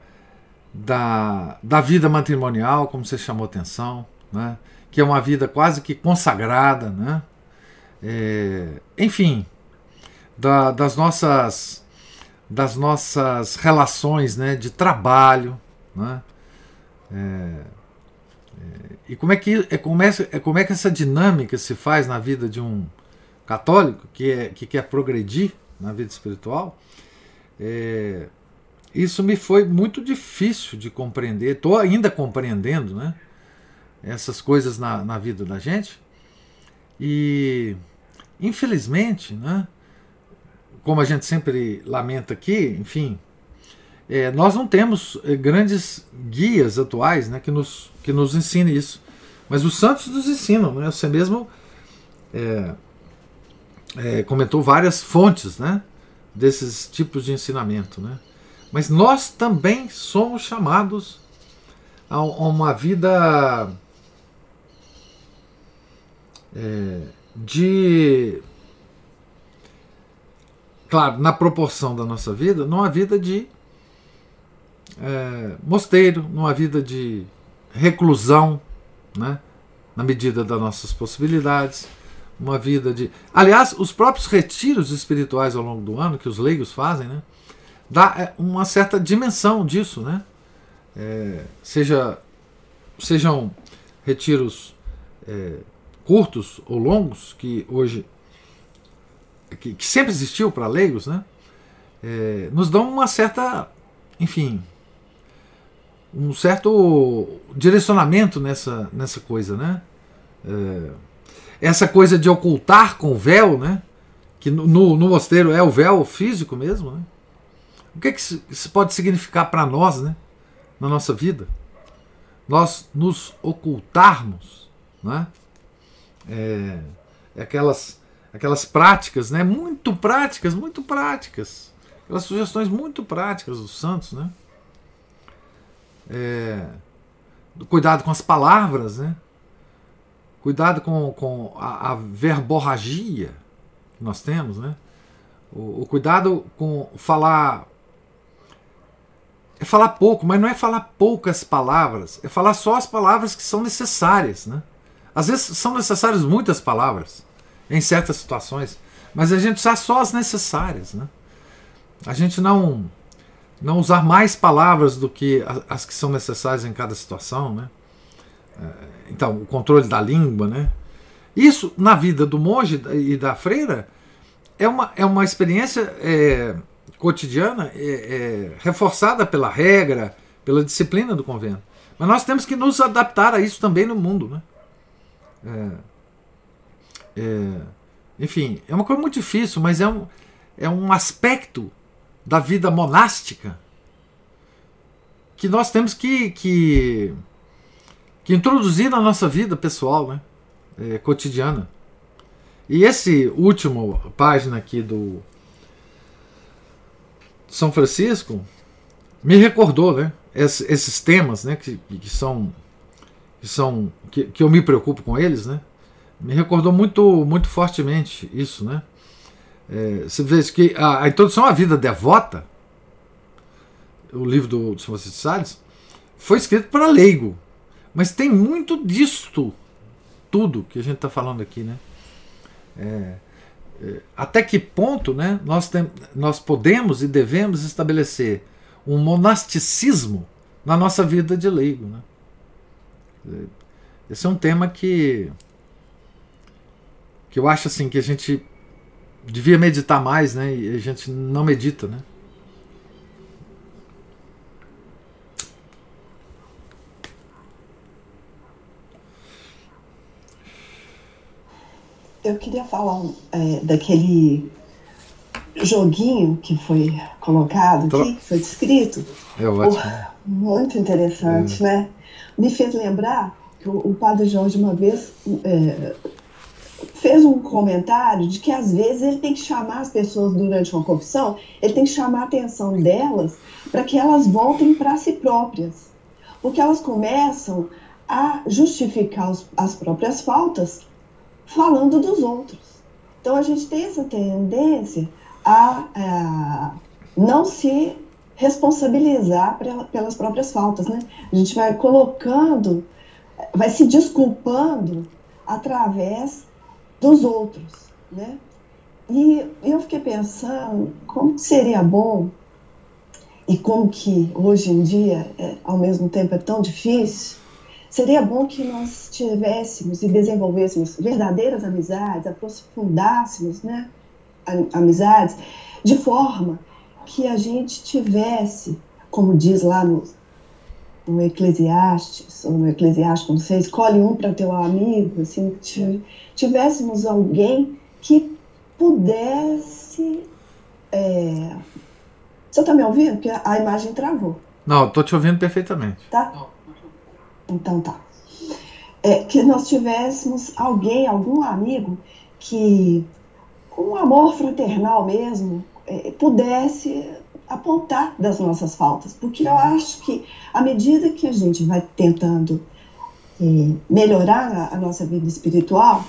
vida matrimonial, como você chamou atenção, né? Que é uma vida quase que consagrada, né? Enfim, das nossas relações, né, de trabalho, né? E como é que essa dinâmica se faz na vida de um católico que quer progredir na vida espiritual? Isso me foi muito difícil de compreender. Estou ainda compreendendo, né, essas coisas na vida da gente. E, infelizmente, né, como a gente sempre lamenta aqui, enfim, nós não temos grandes guias atuais, né, que nos ensinem isso. Mas os santos nos ensinam, né? Você mesmo comentou várias fontes, né, desses tipos de ensinamento, né? Mas nós também somos chamados a uma vida claro, na proporção da nossa vida, numa vida de mosteiro, numa vida de reclusão, né, na medida das nossas possibilidades, uma vida de... Aliás, os próprios retiros espirituais ao longo do ano, que os leigos fazem, né, dá uma certa dimensão disso, né? Sejam retiros curtos ou longos, que hoje que sempre existiu para leigos, né? Nos dão uma certa, enfim, um certo direcionamento nessa coisa, né? Essa coisa de ocultar com véu, né? Que no mosteiro é o véu físico mesmo, né? O que isso pode significar para nós, né, na nossa vida? Nós nos ocultarmos, né? Aquelas práticas, né, muito práticas, aquelas sugestões muito práticas dos santos, né? Cuidado com as palavras, né? Cuidado com a verborragia que nós temos, né? O cuidado com falar... É falar pouco, mas não é falar poucas palavras, é falar só as palavras que são necessárias, né? Às vezes são necessárias muitas palavras, em certas situações, mas a gente usar só as necessárias, né? A gente não usar mais palavras do que as que são necessárias em cada situação, né? Então, o controle da língua, né? Isso, na vida do monge e da freira, é uma experiência... cotidiana, reforçada pela regra, pela disciplina do convento. Mas nós temos que nos adaptar a isso também no mundo, né? Enfim, é uma coisa muito difícil, mas é um aspecto da vida monástica que nós temos que introduzir na nossa vida pessoal, né? Cotidiana. E esse último página aqui do São Francisco me recordou, né, esses temas, né, que eu me preocupo com eles, né, me recordou muito fortemente isso, né? Você vê que a introdução à vida devota, o livro do São Francisco de Sales, foi escrito para leigo, mas tem muito disto tudo que a gente está falando aqui, né? Até que ponto, né, nós podemos e devemos estabelecer um monasticismo na nossa vida de leigo, né? Esse é um tema que eu acho assim, que a gente devia meditar mais, né, e a gente não medita, né? Eu queria falar daquele joguinho que foi colocado aqui, que foi descrito. É ótimo. Muito interessante, né? Me fez lembrar que o padre Jorge uma vez fez um comentário de que às vezes ele tem que chamar as pessoas durante uma confissão, ele tem que chamar a atenção delas para que elas voltem para si próprias. Porque elas começam a justificar as próprias faltas falando dos outros. Então a gente tem essa tendência a não se responsabilizar pelas próprias faltas, né? A gente vai colocando, vai se desculpando através dos outros, né? E eu fiquei pensando como que seria bom, e como que hoje em dia, ao mesmo tempo, é tão difícil, seria bom que nós tivéssemos e desenvolvêssemos verdadeiras amizades, aprofundássemos, né, amizades, de forma que a gente tivesse, como diz lá no Eclesiastes, ou no Eclesiástico, não sei, escolhe um para teu amigo, assim, tivéssemos alguém que pudesse... Você está me ouvindo? Porque a imagem travou. Não, estou te ouvindo perfeitamente. Tá? Então tá. Que nós tivéssemos alguém, algum amigo, que com amor fraternal mesmo, pudesse apontar das nossas faltas. Porque eu acho que à medida que a gente vai tentando melhorar a nossa vida espiritual,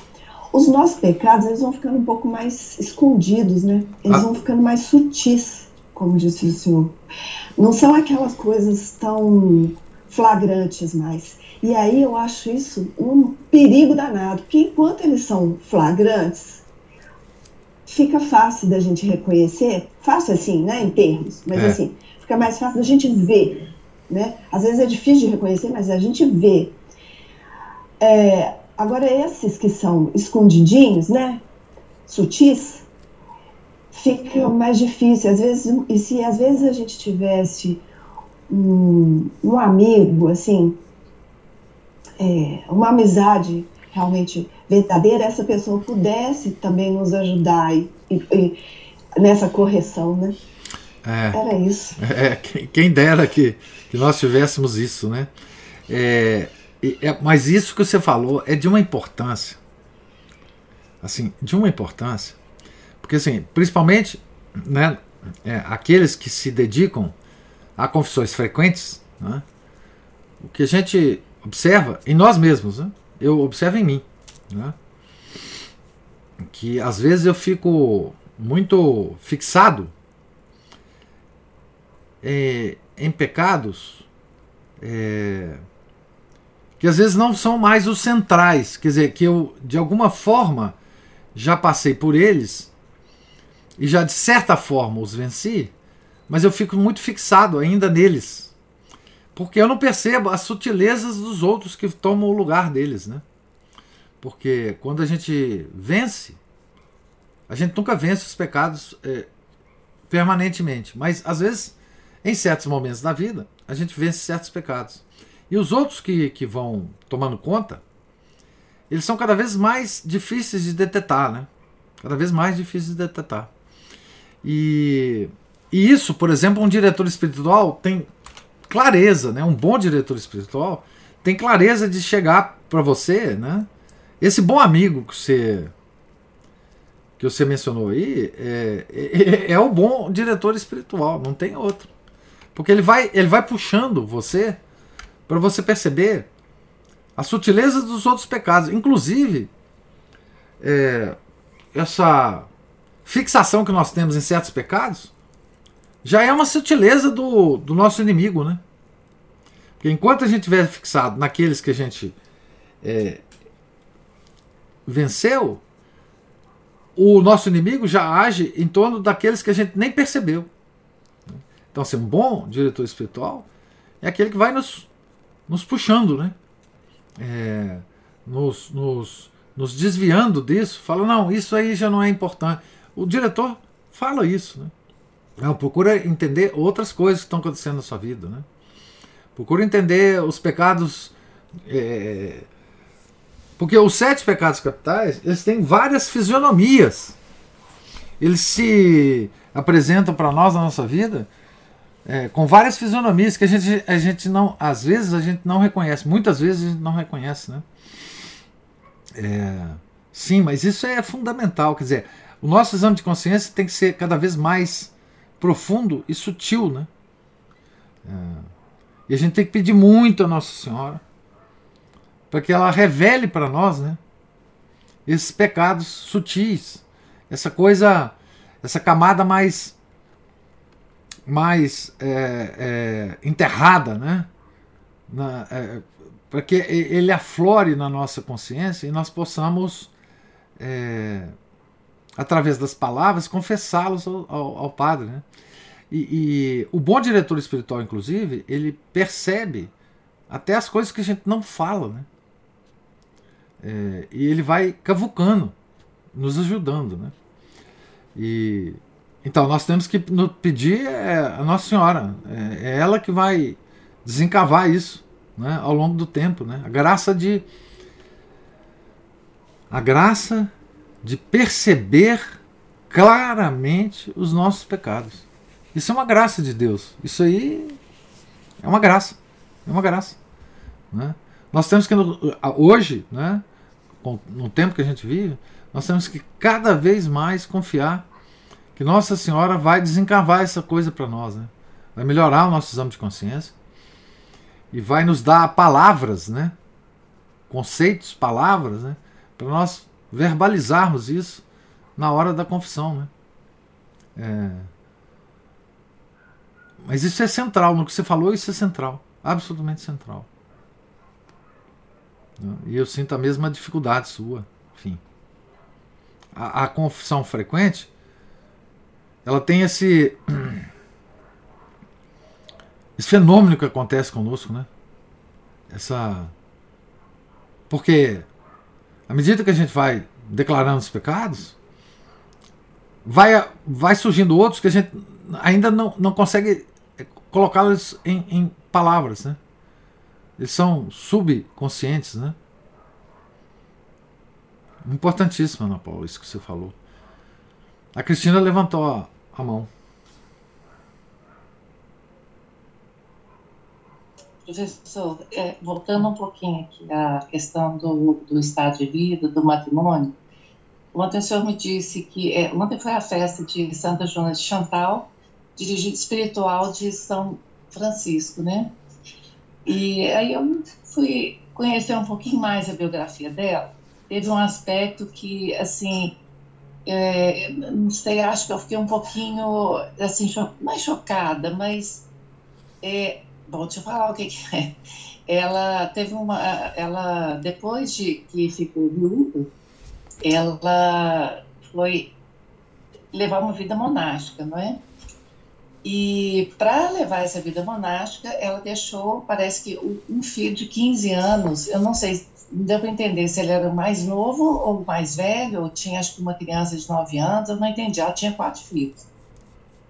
os nossos pecados, eles vão ficando um pouco mais escondidos, né? Eles vão ficando mais sutis. Como disse o senhor, não são aquelas coisas tão flagrantes mais. E aí eu acho isso um perigo danado, porque enquanto eles são flagrantes, fica fácil da gente reconhecer, fácil assim, né, em termos, mas assim, fica mais fácil da gente ver, né? Às vezes é difícil de reconhecer, mas a gente vê. Agora, esses que são escondidinhos, né, sutis, fica mais difícil. Às vezes, e se às vezes a gente tivesse um amigo, assim, uma amizade realmente verdadeira, essa pessoa pudesse também nos ajudar e nessa correção, né? Era isso. Quem dera que nós tivéssemos isso, né? Mas isso que você falou é de uma importância, assim, de uma importância. Porque, assim, principalmente, né, aqueles que se dedicam a confissões frequentes, né, o que a gente observa em nós mesmos, né, eu observo em mim, né, que às vezes eu fico muito fixado em pecados que às vezes não são mais os centrais, quer dizer, que eu de alguma forma já passei por eles e já de certa forma os venci, mas eu fico muito fixado ainda neles, porque eu não percebo as sutilezas dos outros que tomam o lugar deles, né? Porque quando a gente vence, a gente nunca vence os pecados permanentemente, mas às vezes, em certos momentos da vida, a gente vence certos pecados. E os outros que vão tomando conta, eles são cada vez mais difíceis de detectar, né? Cada vez mais difíceis de detectar. E isso, por exemplo, um diretor espiritual tem clareza, né? Um bom diretor espiritual tem clareza de chegar para você, né? Esse bom amigo que você mencionou aí é o bom diretor espiritual, não tem outro. Porque ele vai puxando você para você perceber as sutilezas dos outros pecados. Inclusive, essa fixação que nós temos em certos pecados já é uma sutileza do nosso inimigo, né? Porque enquanto a gente estiver fixado naqueles que a gente venceu, o nosso inimigo já age em torno daqueles que a gente nem percebeu. Então, ser um bom diretor espiritual é aquele que vai nos puxando, né? Nos desviando disso, fala, não, isso aí já não é importante. O diretor fala isso, né? Não, procura entender outras coisas que estão acontecendo na sua vida, né? Procura entender os pecados, porque os 7 pecados capitais, eles têm várias fisionomias. Eles se apresentam para nós na nossa vida com várias fisionomias que a gente não, às vezes a gente não reconhece, muitas vezes a gente não reconhece, né? Sim, mas isso é fundamental, quer dizer, o nosso exame de consciência tem que ser cada vez mais profundo e sutil, né? E a gente tem que pedir muito a Nossa Senhora para que ela revele para nós, né, esses pecados sutis, essa camada mais mais enterrada, né? Para que ele aflore na nossa consciência e nós possamos, através das palavras, confessá-los ao padre, né? E o bom diretor espiritual, inclusive, ele percebe até as coisas que a gente não fala, né? E ele vai cavucando, nos ajudando, né? Então, nós temos que pedir a Nossa Senhora. É ela que vai desencavar isso, né, ao longo do tempo, né? A graça de perceber claramente os nossos pecados. Isso é uma graça de Deus. Isso aí é uma graça. É uma graça, né? Nós temos que, hoje, né, no tempo que a gente vive, nós temos que cada vez mais confiar que Nossa Senhora vai desencavar essa coisa para nós, né? Vai melhorar o nosso exame de consciência e vai nos dar palavras, né? Conceitos, palavras, né? Para nós verbalizarmos isso na hora da confissão, né? Mas isso é central, no que você falou, isso é central, absolutamente central. E eu sinto a mesma dificuldade sua, enfim. A confissão frequente, ela tem esse fenômeno que acontece conosco, né? Porque à medida que a gente vai declarando os pecados, vai surgindo outros que a gente ainda não consegue colocá-los em palavras, né? Eles são subconscientes, né? Importantíssimo, Ana Paula, isso que você falou. A Cristina levantou a mão. Professor, voltando um pouquinho aqui à questão do estado de vida, do matrimônio, ontem o senhor me disse que... ontem foi a festa de Santa Joana de Chantal, dirigida espiritual de São Francisco, né? E aí eu fui conhecer um pouquinho mais a biografia dela. Teve um aspecto que, assim... não sei, acho que eu fiquei um pouquinho, assim, mais chocada, mas... deixa eu falar o que é. Ela teve ela, depois de que ficou viúva, ela foi levar uma vida monástica, não é? E para levar essa vida monástica, ela deixou, parece que um filho de 15 anos, eu não sei... Não deu para entender se ele era o mais novo ou o mais velho, ou tinha, acho que, uma criança de 9 anos, eu não entendi, ela tinha 4 filhos.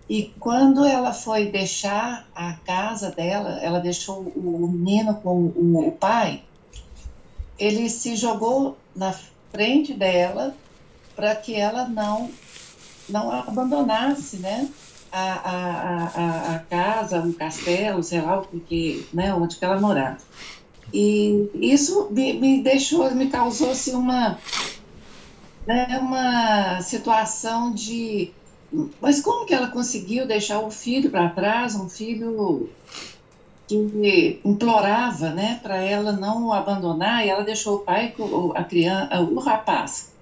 E quando ela foi deixar a casa dela, ela deixou o menino com o pai, ele se jogou na frente dela para que ela não abandonasse, né, a casa, o castelo, sei lá, porque, né, onde que ela morava. E isso me causou assim, uma situação de... Mas como que ela conseguiu deixar o filho para trás, um filho que implorava, né, para ela não o abandonar, e ela deixou o pai com a criança, o rapaz.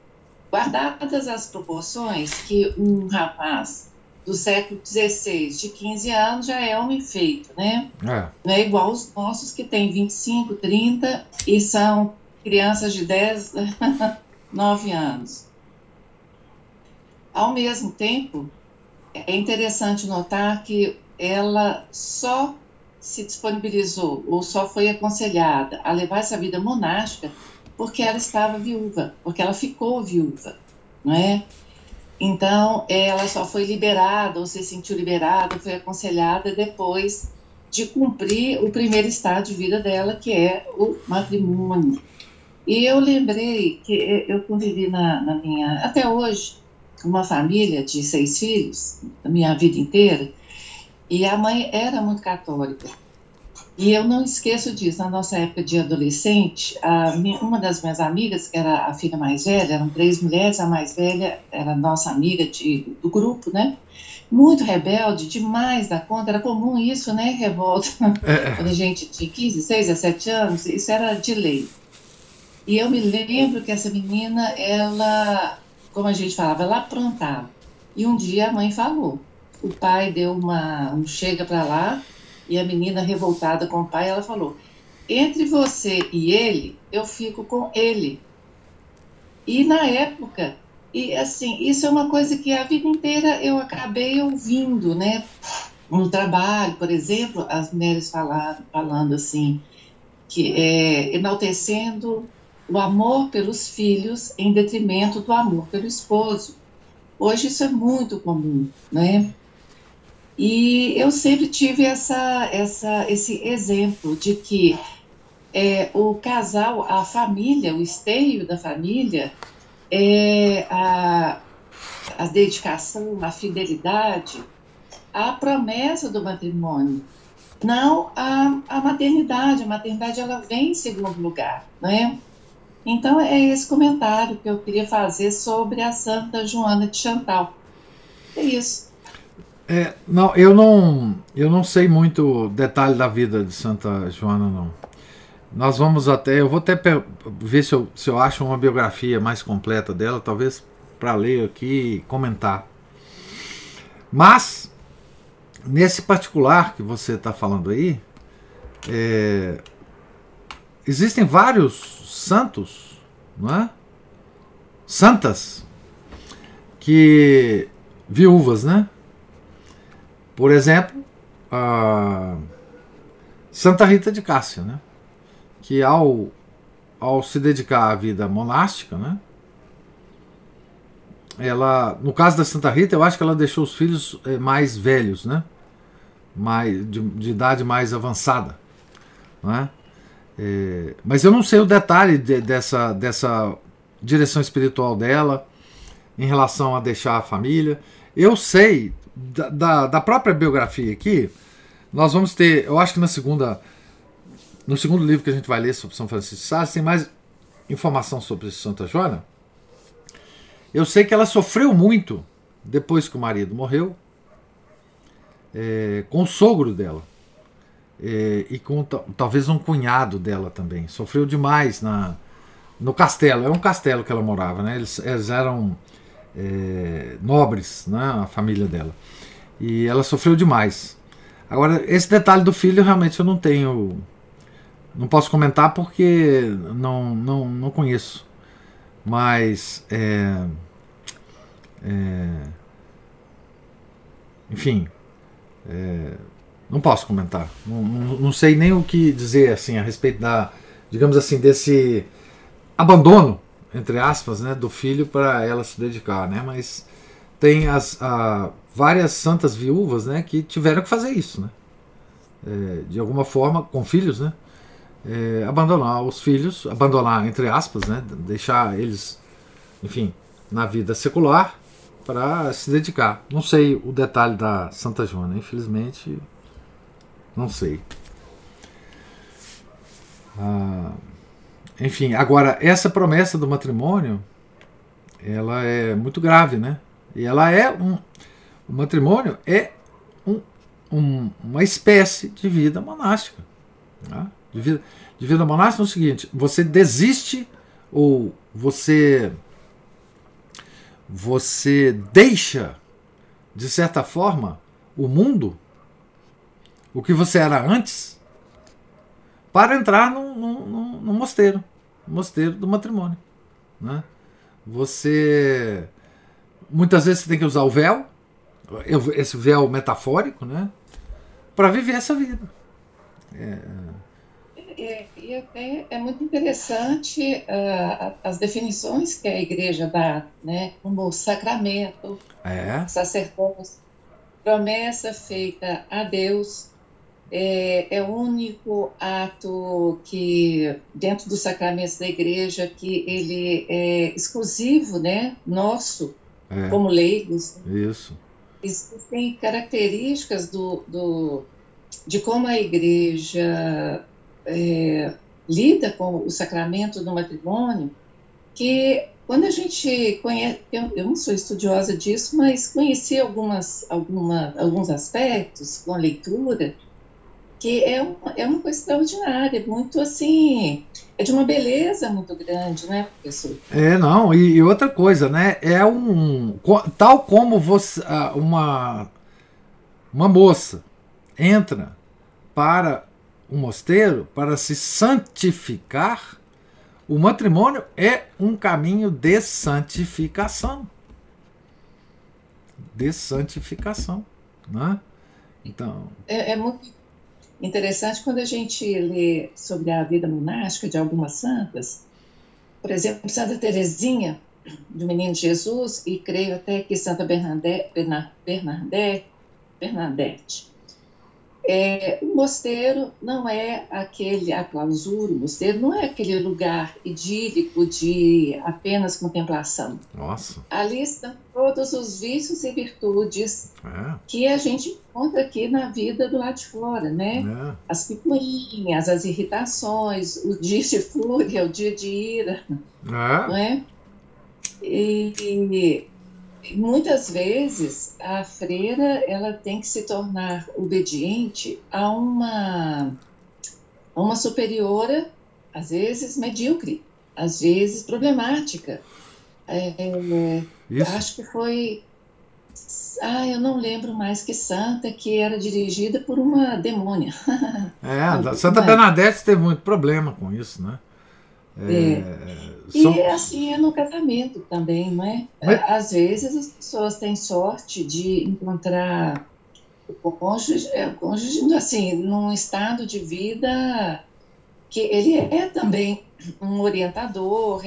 Guardadas as proporções que um rapaz do século XVI, de 15 anos, já é homem feito, né? Não é igual os nossos que têm 25, 30 e são crianças de 10, 9 anos. Ao mesmo tempo, é interessante notar que ela só se disponibilizou ou só foi aconselhada a levar essa vida monástica porque ela estava viúva, porque ela ficou viúva, não é? Então, ela só foi liberada, ou se sentiu liberada, foi aconselhada depois de cumprir o primeiro estado de vida dela, que é o matrimônio. E eu lembrei que eu convivi na minha, até hoje, uma família de 6 filhos, a minha vida inteira, e a mãe era muito católica. E eu não esqueço disso, na nossa época de adolescente, uma das minhas amigas, que era a filha mais velha, eram 3 mulheres, a mais velha era nossa amiga do grupo, né? Muito rebelde, demais da conta, era comum isso, né? Revolta. Quando a gente tinha 15, 16, 17 anos, isso era de lei. E eu me lembro que essa menina, ela, como a gente falava, ela aprontava. E um dia a mãe falou: o pai deu um chega para lá, e a menina, revoltada com o pai, ela falou: entre você e ele, eu fico com ele. E na época, e assim, isso é uma coisa que a vida inteira eu acabei ouvindo, né? No trabalho, por exemplo, as mulheres falando assim, que enaltecendo o amor pelos filhos em detrimento do amor pelo esposo. Hoje isso é muito comum, né? E eu sempre tive esse exemplo de que o casal, a família, o esteio da família, a dedicação, a fidelidade, a promessa do matrimônio, não a maternidade. A maternidade, ela vem em segundo lugar, né? Então, é esse comentário que eu queria fazer sobre a Santa Joana de Chantal. É isso. Não, eu não sei muito detalhe da vida de Santa Joana, não. Nós vamos até... Eu vou até ver se eu acho uma biografia mais completa dela, talvez para ler aqui e comentar. Mas, nesse particular que você está falando aí, existem vários santos, não é? Santas, que viúvas, né? Por exemplo, a Santa Rita de Cássia, né? Que ao se dedicar à vida monástica, né? Ela, no caso da Santa Rita, eu acho que ela deixou os filhos mais velhos, né? De idade mais avançada, não é? Mas eu não sei o detalhe dessa direção espiritual dela em relação a deixar a família. Eu sei da própria biografia aqui. Nós vamos ter, eu acho que no segundo livro que a gente vai ler sobre São Francisco de Sales, tem mais informação sobre Santa Joana. Eu sei que ela sofreu muito depois que o marido morreu, com o sogro dela. E com talvez um cunhado dela também. Sofreu demais no castelo. É um castelo que ela morava, né? Eles eram nobres, né? A família dela. E ela sofreu demais. Agora, esse detalhe do filho, realmente eu não tenho... Não posso comentar porque não conheço. Mas... enfim... Não posso comentar, não sei nem o que dizer assim a respeito digamos assim, desse abandono, entre aspas, né, do filho para ela se dedicar, né? Mas tem várias santas viúvas, né, que tiveram que fazer isso, né? De alguma forma, com filhos, né? Abandonar os filhos, abandonar, entre aspas, né? Deixar eles, enfim, na vida secular para se dedicar. Não sei o detalhe da Santa Joana, infelizmente... Não sei. Enfim, agora, essa promessa do matrimônio, ela é muito grave, né? E ela o matrimônio é uma espécie de vida monástica. Tá? De vida monástica é o seguinte: você desiste ou você deixa, de certa forma, o mundo, o que você era antes, para entrar num mosteiro, mosteiro do matrimônio, né? Você muitas vezes tem que usar o véu, esse véu metafórico, né, para viver essa vida. É muito interessante as definições que a igreja dá, né, como sacramento, sacerdócio, promessa feita a Deus. É o único ato que, dentro dos sacramentos da igreja, que ele é exclusivo, né, nosso, como leigos. Isso. Existem características de como a igreja lida com o sacramento do matrimônio, que quando a gente conhece... Eu não sou estudiosa disso, mas conheci alguns aspectos com a leitura, que é uma coisa extraordinária, muito assim, é de uma beleza muito grande, né, professor? Não, e outra coisa, né, tal como você, uma uma moça entra para o mosteiro para se santificar, o matrimônio é um caminho de santificação. De santificação, né? Então... É muito interessante quando a gente lê sobre a vida monástica de algumas santas, por exemplo, Santa Teresinha, do Menino Jesus, e creio até que Santa Bernadette. O mosteiro não é aquele, a clausura, o mosteiro não é aquele lugar idílico de apenas contemplação. Nossa. Ali estão todos os vícios e virtudes que a gente encontra aqui na vida do lado de fora, né? As picuinhas, as irritações, o dia de fúria, o dia de ira, não é? E muitas vezes a freira ela tem que se tornar obediente a uma superiora, às vezes medíocre, às vezes problemática. Acho que foi... eu não lembro mais que santa, que era dirigida por uma demônia. Santa Bernadette teve muito problema com isso, né? E assim é no casamento também, não é? Às vezes as pessoas têm sorte de encontrar o cônjuge assim, num estado de vida que ele é também um orientador,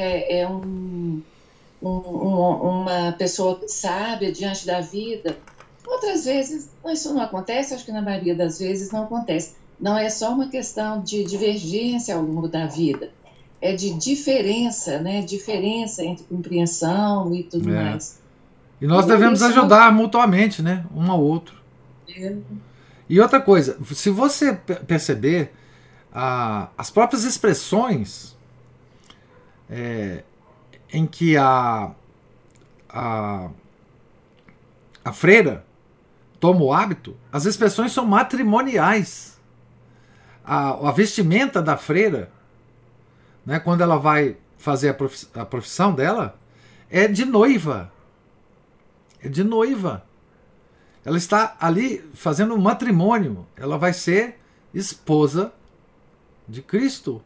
uma pessoa sábia diante da vida. Outras vezes isso não acontece, acho que na maioria das vezes não acontece. Não é só uma questão de divergência ao longo da vida, é de diferença, né? Diferença entre compreensão e tudo mais. E nós devemos ajudar mutuamente, né? Um ao outro. E outra coisa, se você perceber, as próprias expressões em que a freira toma o hábito, as expressões são matrimoniais. A vestimenta da freira, né, quando ela vai fazer a profissão dela, é de noiva. É de noiva. Ela está ali fazendo um matrimônio. Ela vai ser esposa de Cristo,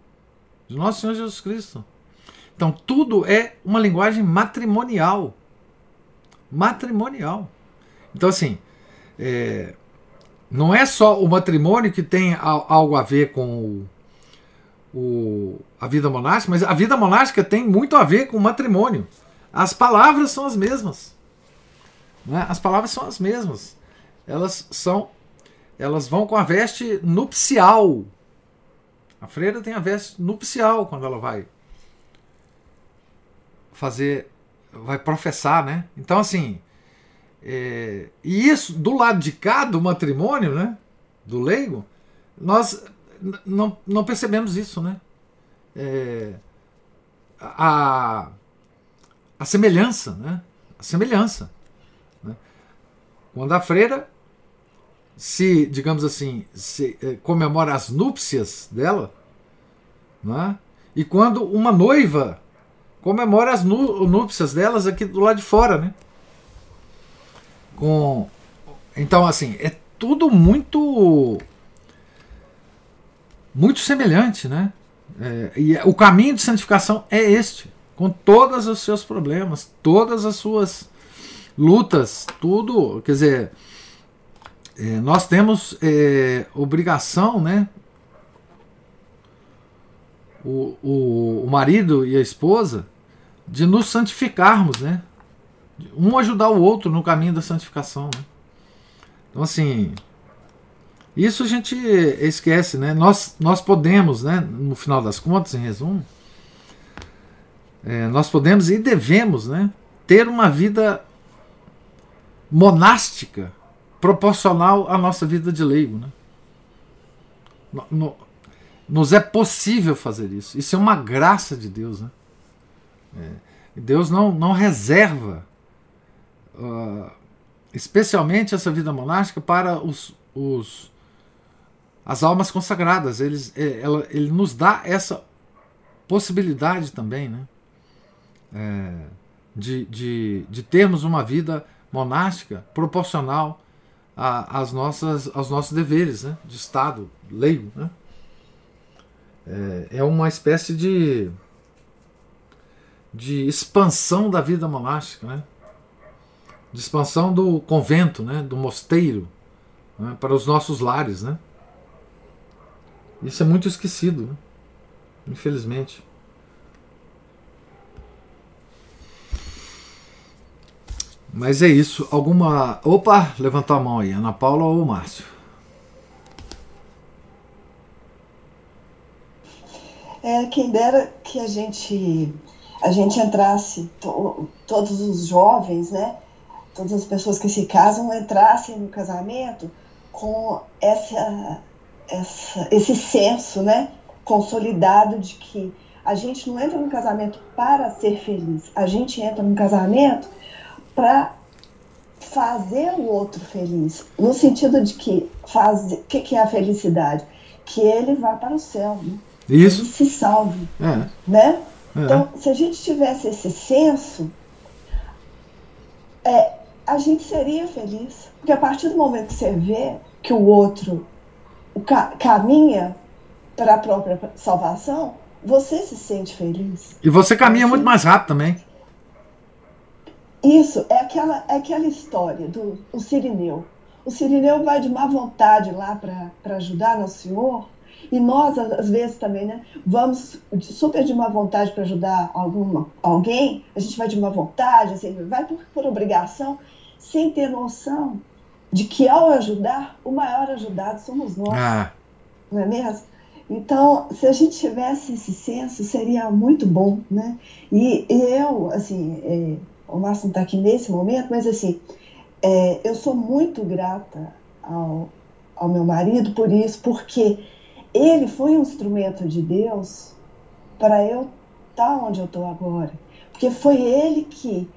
de Nosso Senhor Jesus Cristo. Então, tudo é uma linguagem matrimonial. Matrimonial. Então, assim, não é só o matrimônio que tem algo a ver com a vida monástica, mas a vida monástica tem muito a ver com o matrimônio. As palavras são as mesmas, né? As palavras são as mesmas. Elas vão com a veste nupcial. A freira tem a veste nupcial quando ela vai professar, né? Então, assim, e isso do lado de cá do matrimônio, né? Do leigo, nós não percebemos isso, né? A semelhança, né? A semelhança, né? Quando a freira se, digamos assim, comemora as núpcias dela, né? E quando uma noiva comemora as núpcias delas aqui do lado de fora, né? Então, assim, é tudo muito semelhante, né? E o caminho de santificação é este, com todos os seus problemas, todas as suas lutas, tudo, quer dizer, nós temos obrigação, né? O marido e a esposa, de nos santificarmos, né? Um ajudar o outro no caminho da santificação, né? Então, assim, isso a gente esquece, né? Nós podemos, né, no final das contas, em resumo, nós podemos e devemos, né, ter uma vida monástica proporcional à nossa vida de leigo, né? Nos é possível fazer isso. Isso é uma graça de Deus, né? Deus não reserva especialmente essa vida monástica para as almas consagradas. Ele nos dá essa possibilidade também, né? De termos uma vida monástica proporcional aos nossos deveres, né, de Estado leigo, né? É uma espécie de expansão da vida monástica, né? De expansão do convento, né? Do mosteiro, né? Para os nossos lares, né? Isso é muito esquecido, né? Infelizmente. Mas é isso. Alguma... Opa! Levantou a mão aí. Ana Paula ou Márcio? Quem dera que a gente entrasse, todos os jovens, né? Todas as pessoas que se casam entrassem no casamento com esse senso, né, consolidado de que a gente não entra no casamento para ser feliz, a gente entra no casamento para fazer o outro feliz, no sentido de que o que é a felicidade? Que ele vá para o céu, né? Isso. Que ele se salve, né? Então, se a gente tivesse esse senso, a gente seria feliz, porque a partir do momento que você vê que o outro caminha para a própria salvação, você se sente feliz. E você caminha muito mais rápido também. Isso, é aquela história do Cirineu. O Cirineu vai de má vontade lá para ajudar nosso Senhor, e nós, às vezes, também, né, vamos super de má vontade para ajudar alguém, a gente vai de má vontade, assim, vai por obrigação, sem ter noção de que, ao ajudar, o maior ajudado somos nós. Ah. Não é mesmo? Então, se a gente tivesse esse senso, seria muito bom, né? E eu, assim, o Márcio não está aqui nesse momento, mas, assim, eu sou muito grata ao meu marido por isso, porque ele foi um instrumento de Deus para eu estar onde eu estou agora. Porque foi ele que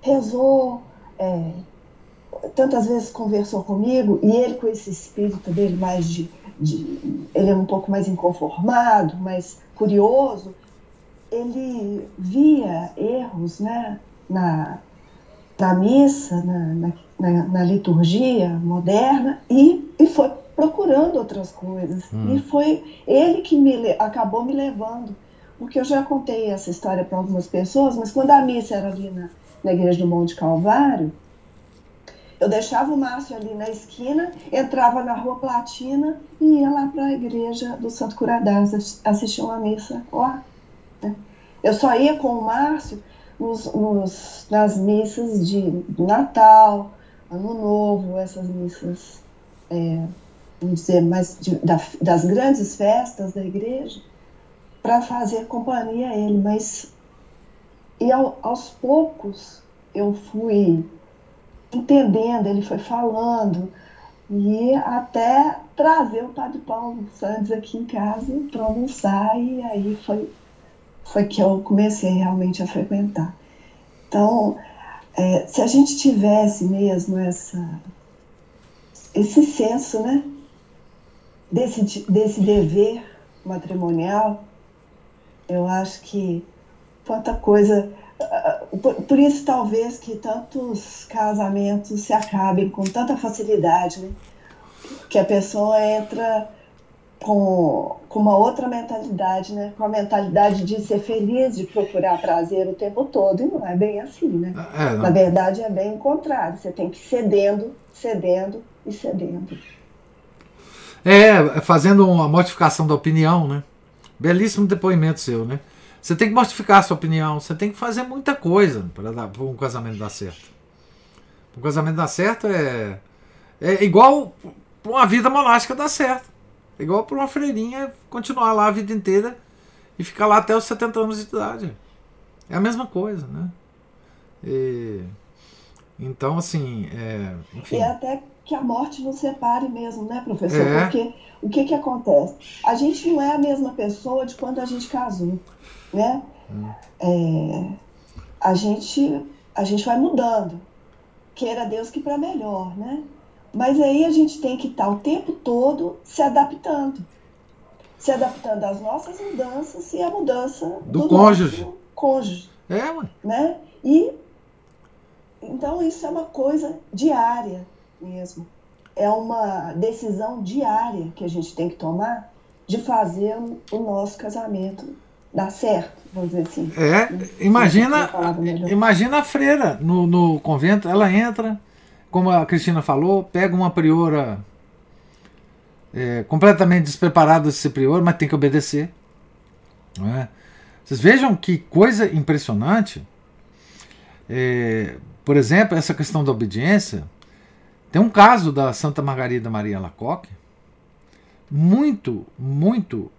rezou... tantas vezes conversou comigo, e ele, com esse espírito dele mais ele é um pouco mais inconformado, mais curioso, ele via erros, né, na missa, na liturgia moderna, e foi procurando outras coisas. E foi ele que acabou me levando, porque eu já contei essa história para algumas pessoas, mas quando a missa era ali na igreja do Monte Calvário, eu deixava o Márcio ali na esquina, entrava na Rua Platina e ia lá para a Igreja do Santo Curadaz, assistir uma missa lá. Eu só ia com o Márcio nas missas de Natal, Ano Novo, essas missas, vamos dizer, mais das grandes festas da igreja, para fazer companhia a ele. Mas, e aos poucos, eu fui entendendo, ele foi falando, e até trazer o Padre Paulo Santos aqui em casa para almoçar, e aí foi que eu comecei realmente a frequentar. Então, se a gente tivesse mesmo esse senso, né, desse dever matrimonial, eu acho que quanta coisa... Por isso, talvez, que tantos casamentos se acabem com tanta facilidade, né? Que a pessoa entra com uma outra mentalidade, né? Com a mentalidade de ser feliz, de procurar prazer o tempo todo, e não é bem assim, né? Na verdade, é bem o contrário. Você tem que ir cedendo, cedendo e cedendo. Fazendo uma modificação da opinião, né? Belíssimo depoimento seu, né? Você tem que modificar a sua opinião, você tem que fazer muita coisa para um casamento dar certo. Um casamento dar certo é igual para uma vida monástica dar certo. É igual para uma freirinha continuar lá a vida inteira e ficar lá até os 70 anos de idade. É a mesma coisa, né? Então, assim... enfim. E até que a morte nos separe mesmo, né, professor? Porque o que acontece? A gente não é a mesma pessoa de quando a gente casou. Né? A gente vai mudando, queira Deus que para melhor, né? Mas aí a gente tem que estar o tempo todo se adaptando às nossas mudanças e à mudança do cônjuge, né? E então Então, isso é uma coisa diária mesmo. É uma decisão diária que a gente tem que tomar de fazer o nosso casamento dar certo, vamos dizer assim. É, imagina a freira no convento, ela entra, como a Cristina falou, pega uma priora completamente despreparada desse prior, mas tem que obedecer. Não é? Vocês vejam que coisa impressionante. Por exemplo, essa questão da obediência, tem um caso da Santa Margarida Maria Alacoque, muito, muito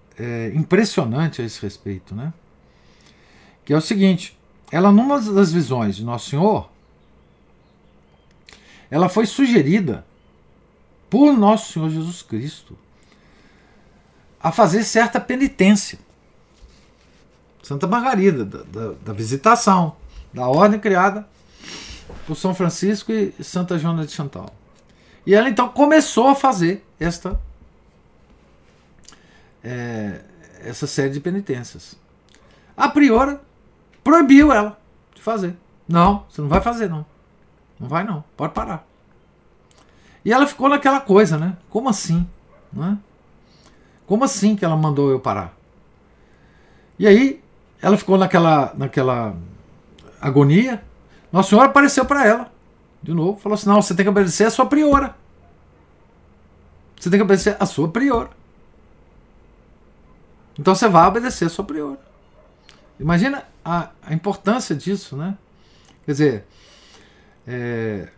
impressionante a esse respeito, né? Que é o seguinte, ela numa das visões de Nosso Senhor, ela foi sugerida por Nosso Senhor Jesus Cristo a fazer certa penitência. Santa Margarida, da visitação, da ordem criada por São Francisco e Santa Joana de Chantal. E ela então começou a fazer essa série de penitências. A priora proibiu ela de fazer. Não, você não vai fazer, não. Não vai, não. Pode parar. E ela ficou naquela coisa, né? Como assim? Né? Como assim que ela mandou eu parar? E aí ela ficou naquela agonia. Nossa Senhora apareceu para ela de novo, falou assim: não, você tem que obedecer a sua priora. Você tem que obedecer a sua priora. Então você vai obedecer a sua priora. Imagina a importância disso, né? Quer dizer,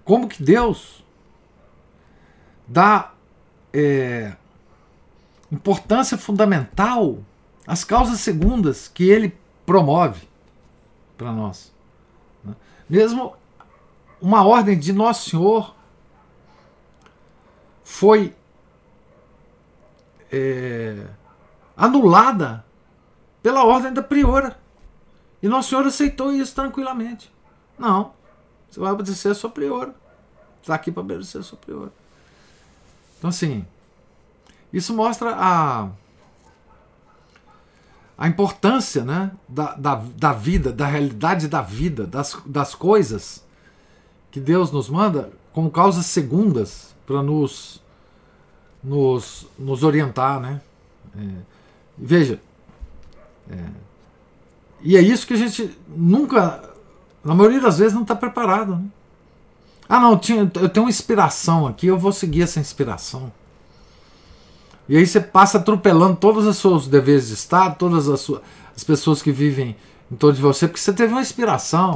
como que Deus dá importância fundamental às causas segundas que Ele promove para nós. Mesmo uma ordem de Nosso Senhor foi anulada pela ordem da priora. E Nosso Senhor aceitou isso tranquilamente. Não, você vai obedecer a sua priora. Está aqui para obedecer a sua priora. Então, assim, isso mostra a importância, né, da vida, da realidade da vida, das coisas que Deus nos manda como causas segundas para nos orientar, né? Veja, e é isso que a gente nunca, na maioria das vezes, não está preparado, né? Ah, não, eu tenho uma inspiração aqui, eu vou seguir essa inspiração. E aí você passa atropelando todos os seus deveres de Estado, todas as pessoas que vivem em torno de você, porque você teve uma inspiração,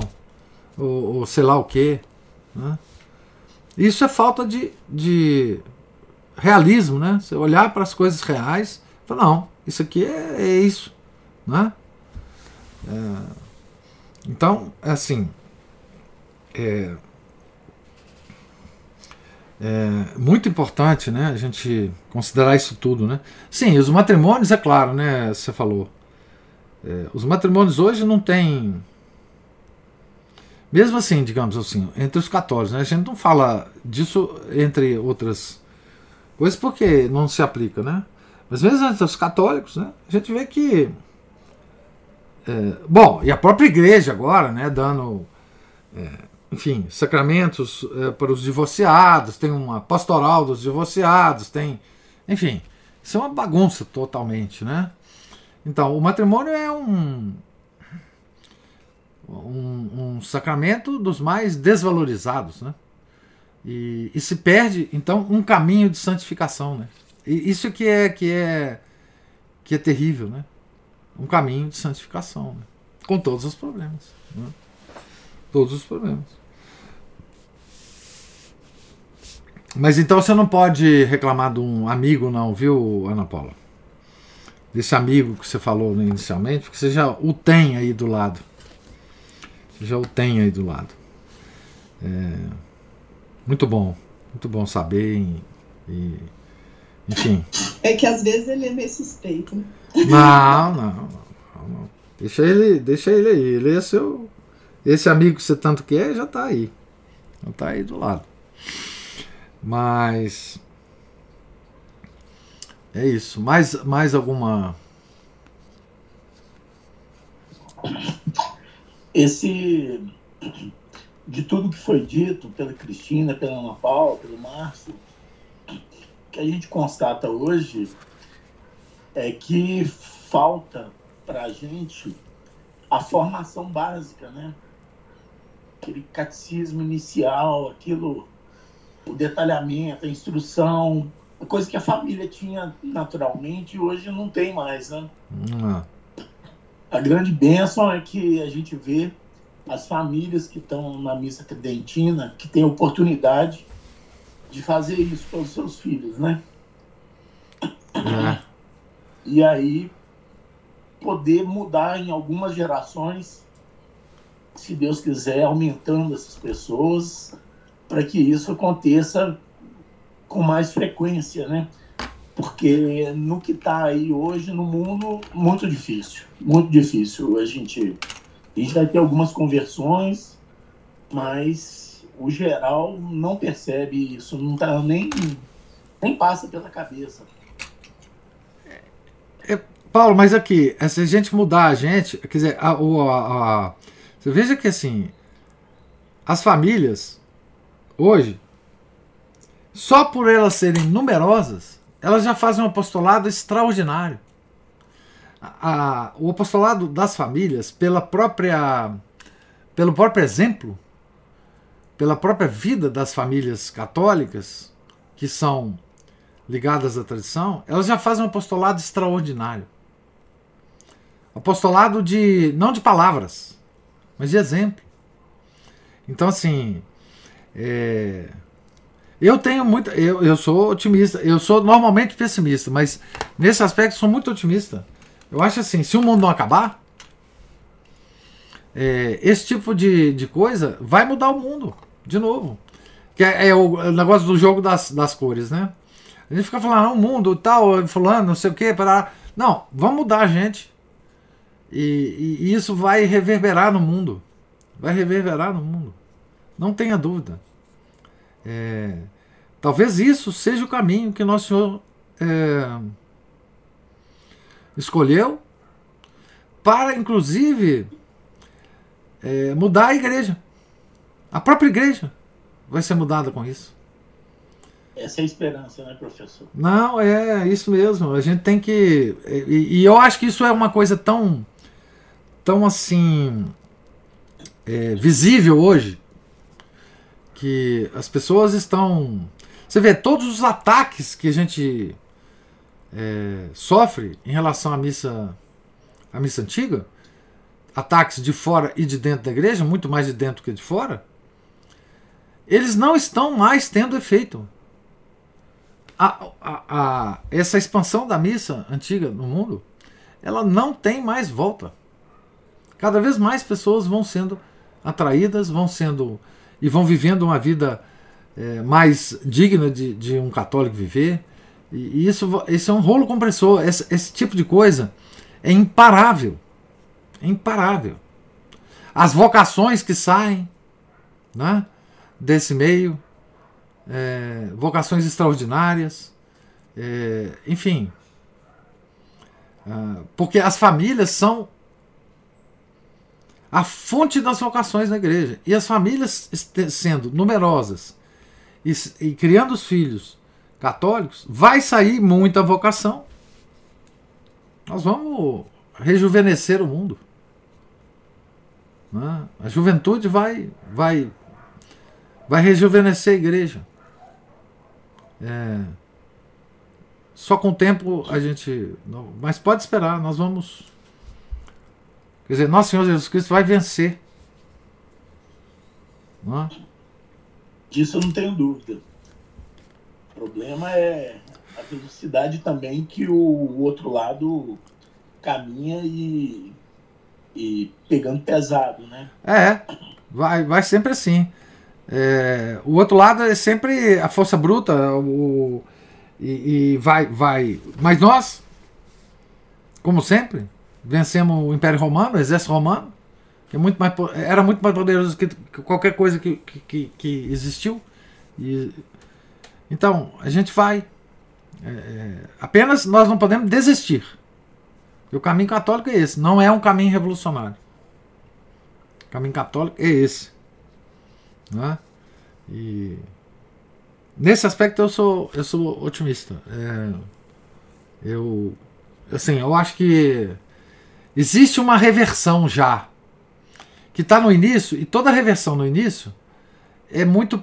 ou sei lá o quê, né? Isso é falta de realismo, né? Você olhar para as coisas reais e falar, não, isso aqui é isso, né? Então, assim, é muito importante, né, a gente considerar isso tudo, né? Sim, os matrimônios, é claro, né, você falou. Os matrimônios hoje não tem... Mesmo assim, digamos assim, entre os católicos, né, a gente não fala disso entre outras coisas porque não se aplica, né? Mas mesmo entre os católicos, né, a gente vê que... Bom, e a própria igreja agora, né, dando... enfim, sacramentos para os divorciados, tem uma pastoral dos divorciados, tem... Enfim, isso é uma bagunça totalmente, né? Então, o matrimônio é um sacramento dos mais desvalorizados, né? E se perde, então, um caminho de santificação, né? E isso que é terrível, né? Um caminho de santificação, né? Com todos os problemas, né? Todos os problemas. Mas então você não pode reclamar de um amigo, não, viu, Ana Paula? Desse amigo que você falou inicialmente, porque você já o tem aí do lado. Você já o tem aí do lado. Muito bom saber. Enfim. É que às vezes ele é meio suspeito, né? Não. Deixa ele aí. Ele é seu. Esse amigo que você tanto quer já está aí. Já está aí do lado. Mas... é isso. Mais alguma... Esse de tudo que foi dito pela Cristina, pela Ana Paula, pelo Márcio, que a gente constata hoje é que falta para a gente a formação básica, né? Aquele catecismo inicial, aquilo, o detalhamento, a instrução, a coisa que a família tinha naturalmente e hoje não tem mais, né? A grande bênção é que a gente vê as famílias que estão na missa tridentina, que têm oportunidade de fazer isso pelos seus filhos, né? E aí poder mudar em algumas gerações, se Deus quiser, aumentando essas pessoas, para que isso aconteça com mais frequência, né? Porque no que está aí hoje no mundo, muito difícil a gente vai ter algumas conversões, mas o geral não percebe isso, não tá nem passa pela cabeça. Paulo, mas aqui, se a gente mudar a gente, quer dizer, você veja que assim, as famílias hoje, só por elas serem numerosas, elas já fazem um apostolado extraordinário. O apostolado das famílias, pelo próprio exemplo, pela própria vida das famílias católicas, que são ligadas à tradição, elas já fazem um apostolado extraordinário. Apostolado não de palavras, mas de exemplo. Então, assim, eu tenho muito. Eu sou otimista, eu sou normalmente pessimista, mas nesse aspecto sou muito otimista. Eu acho assim, se o mundo não acabar, esse tipo de coisa vai mudar o mundo de novo. Que é o negócio do jogo das cores, né? A gente fica falando, o mundo tal, fulano, não sei o que, para. Não, vamos mudar a gente. E isso vai reverberar no mundo. Vai reverberar no mundo. Não tenha dúvida. Talvez isso seja o caminho que Nosso Senhor escolheu para, inclusive, mudar a igreja. A própria igreja vai ser mudada com isso. Essa é a esperança, né, professor? Não, é isso mesmo. A gente tem que... E eu acho que isso é uma coisa tão assim... visível hoje, que as pessoas estão... Você vê, todos os ataques que a gente sofre em relação à missa antiga, ataques de fora e de dentro da igreja, muito mais de dentro que de fora, eles não estão mais tendo efeito. Essa expansão da missa antiga no mundo, ela não tem mais volta. Cada vez mais pessoas vão sendo atraídas, e vão vivendo uma vida mais digna de um católico viver. E isso é um rolo compressor. Esse tipo de coisa é imparável. É imparável. As vocações que saem, né, desse meio... vocações extraordinárias, enfim, porque as famílias são a fonte das vocações na igreja, e as famílias sendo numerosas e criando os filhos católicos, vai sair muita vocação. Nós vamos rejuvenescer o mundo, né? A juventude vai rejuvenescer a igreja. Só com o tempo a gente... Mas pode esperar, nós vamos... Quer dizer, Nosso Senhor Jesus Cristo vai vencer. Não é? Disso eu não tenho dúvida. O problema é a velocidade também que o outro lado caminha e pegando pesado, né? Vai sempre assim. O outro lado é sempre a força bruta, vai. Mas nós, como sempre, vencemos o Império Romano, o Exército Romano, que era muito mais poderoso que qualquer coisa que existiu. Então, a gente vai. Apenas nós não podemos desistir. E o caminho católico é esse, não é um caminho revolucionário. O caminho católico é esse. né? E nesse aspecto eu sou otimista. Eu acho que existe uma reversão já, que está no início, e toda reversão no início é muito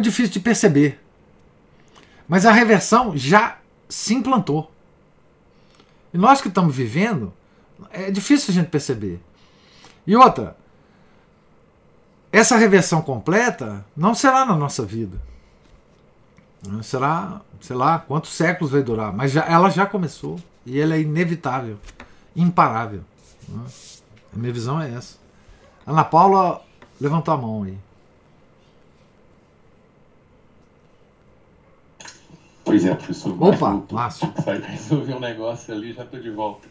difícil de perceber. Mas a reversão já se implantou. E nós que estamos vivendo, é difícil a gente perceber. E outra, essa reversão completa não será na nossa vida. Não será, sei lá, quantos séculos vai durar, mas ela já começou e ela é inevitável, imparável. Né? A minha visão é essa. Ana Paula levantou a mão aí. Pois é, professor. Opa, Márcio. Saí para resolver um negócio ali, já estou de volta.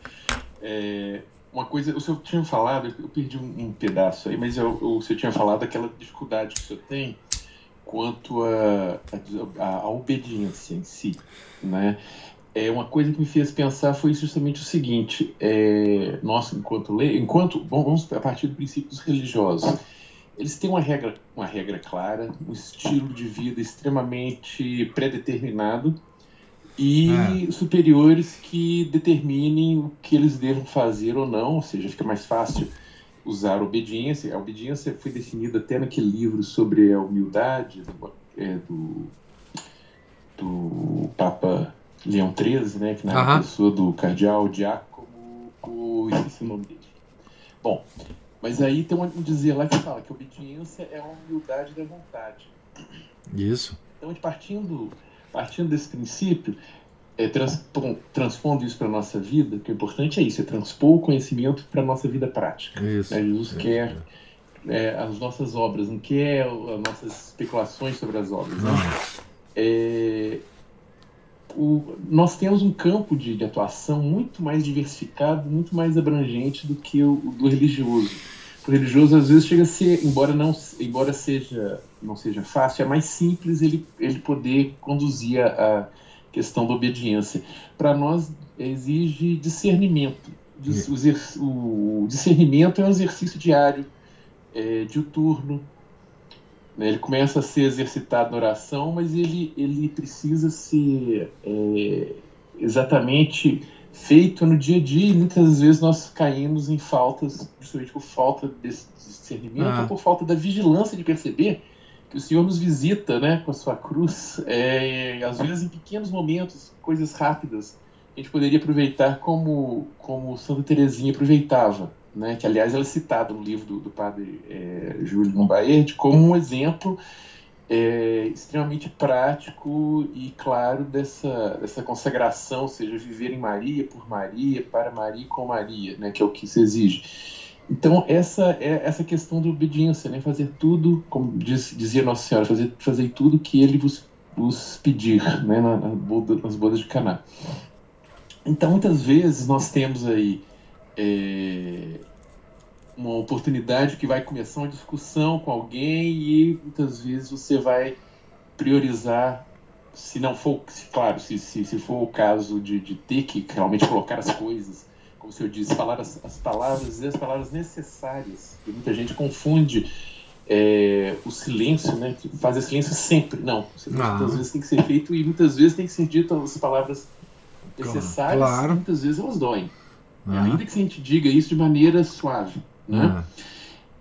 Uma coisa, o senhor tinha falado, eu perdi um pedaço aí, mas o senhor tinha falado daquela dificuldade que o senhor tem quanto à obediência em si, né? Uma coisa que me fez pensar foi justamente o seguinte, nós, vamos a partir do princípio dos religiosos, eles têm uma regra clara, um estilo de vida extremamente pré-determinado e superiores que determinem o que eles devam fazer ou não, ou seja, fica mais fácil usar obediência. A obediência foi definida até naquele livro sobre a humildade do Papa Leão XIII, né, que na pessoa do cardeal Giacomo, esqueci o nome dele. Bom, mas aí tem um dizer lá que fala que a obediência é a humildade da vontade. Isso. Então, partindo desse princípio, transpondo isso para a nossa vida, que o importante é isso, é transpor o conhecimento para a nossa vida prática. Isso, né? Jesus quer as nossas obras, não quer as nossas especulações sobre as obras. Né? Nós temos um campo de atuação muito mais diversificado, muito mais abrangente do que o do religioso. O religioso, às vezes, chega a ser, embora não seja fácil, é mais simples ele poder conduzir a questão da obediência. Para nós, exige discernimento. O discernimento é um exercício diário, diuturno. Ele começa a ser exercitado na oração, mas ele precisa ser exatamente feito no dia a dia. E muitas vezes nós caímos em faltas, principalmente por falta desse discernimento, ou por falta da vigilância de perceber que o Senhor nos visita, né, com a sua cruz, às vezes em pequenos momentos, coisas rápidas, a gente poderia aproveitar como Santa Teresinha aproveitava, né, que aliás ela é citada no livro do Padre Júlio Lombaerde como um exemplo extremamente prático e claro dessa consagração, ou seja, viver em Maria, por Maria, para Maria e com Maria, né, que é o que se exige. Então, essa é essa questão da obediência, né? Fazer tudo, como dizia Nossa Senhora, fazer tudo que ele vos pedir, né? Nas bodas de Caná. Então, muitas vezes, nós temos aí uma oportunidade que vai começar uma discussão com alguém e, muitas vezes, você vai priorizar, se não for, claro, se for o caso de ter que realmente colocar as coisas, como o senhor disse, falar as palavras e as palavras necessárias. E muita gente confunde o silêncio, né? Fazer silêncio sempre. Não. Muitas vezes tem que ser feito e muitas vezes tem que ser dito as palavras necessárias. Claro. Muitas vezes elas doem. Ainda que a gente diga isso de maneira suave, né?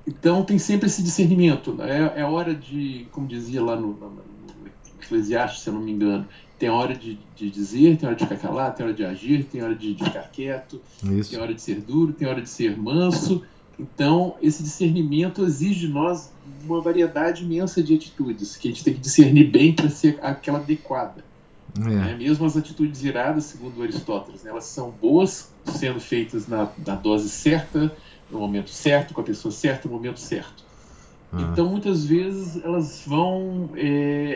Então tem sempre esse discernimento. É hora de, como dizia lá no Eclesiastes, se eu não me engano, tem hora de dizer, tem hora de ficar calado, tem hora de agir, tem hora de ficar quieto, isso. Tem hora de ser duro, tem hora de ser manso. Então, esse discernimento exige de nós uma variedade imensa de atitudes, que a gente tem que discernir bem para ser aquela adequada. Mesmo as atitudes iradas, segundo Aristóteles, né, elas são boas sendo feitas na dose certa, no momento certo, com a pessoa certa, no momento certo. Então, muitas vezes, elas vão...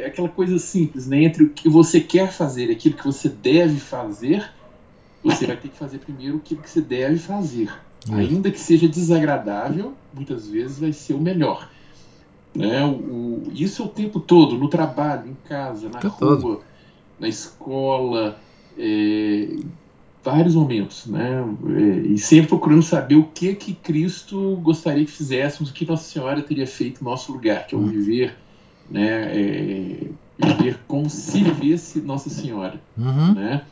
aquela coisa simples, né? Entre o que você quer fazer e aquilo que você deve fazer, você vai ter que fazer primeiro aquilo que você deve fazer. Ainda que seja desagradável, muitas vezes vai ser o melhor. Né? Isso é o tempo todo, no trabalho, em casa, na rua, na escola, vários momentos, né? E sempre procurando saber o que Cristo gostaria que fizéssemos, o que Nossa Senhora teria feito no nosso lugar, que é o viver, né? Viver como se vivesse Nossa Senhora, né?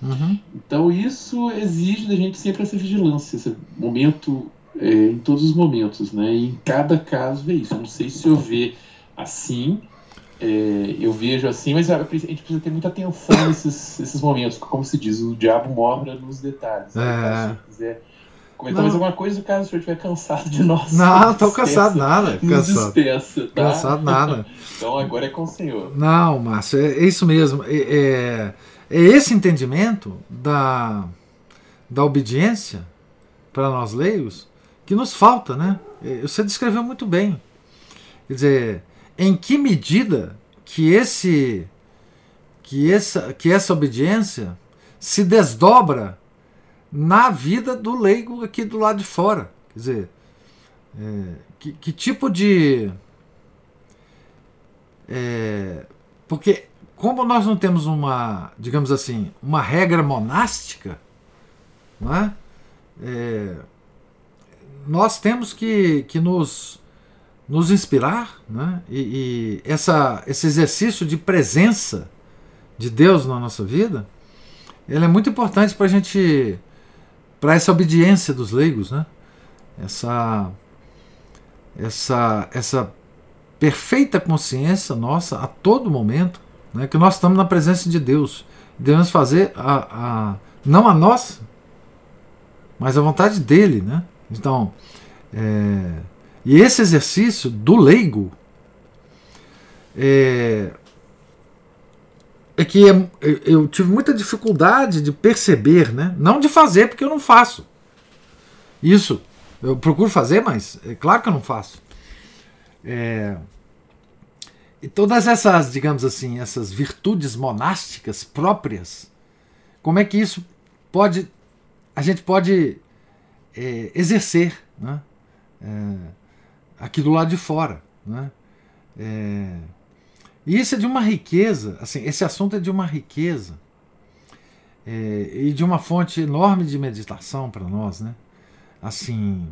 Então isso exige da gente sempre essa vigilância, esse momento, em todos os momentos, né? E em cada caso vê isso. Eu não sei se eu vejo assim, eu vejo assim, mas a gente precisa ter muita atenção nesses momentos, como se diz, o diabo mora nos detalhes. Né? Se quiser comentar mais alguma coisa, caso o senhor estiver cansado de nós. Não, estou cansado nada. Despeça, tá? Cansado nada. Então agora é com o senhor. Não, Márcio, é isso mesmo. É esse entendimento da obediência para nós leigos que nos falta, né? Você descreveu muito bem. Quer dizer, em que medida que essa obediência se desdobra na vida do leigo aqui do lado de fora? Quer dizer, que tipo de... porque como nós não temos uma, digamos assim, uma regra monástica, não é? Nós temos que nos inspirar, né? E esse exercício de presença de Deus na nossa vida, ele é muito importante para a gente, para essa obediência dos leigos, né? Essa perfeita consciência nossa a todo momento, né? Que nós estamos na presença de Deus, devemos fazer não a nossa, mas a vontade dele, né? Então, e esse exercício do leigo que eu tive muita dificuldade de perceber, né? Não de fazer, porque eu não faço. Isso, eu procuro fazer, mas é claro que eu não faço. E todas essas, digamos assim, essas virtudes monásticas próprias, como é que isso pode, a gente pode exercer, né? Aqui do lado de fora, né? E isso é de uma riqueza, assim, esse assunto é de uma riqueza e de uma fonte enorme de meditação para nós, né? Assim,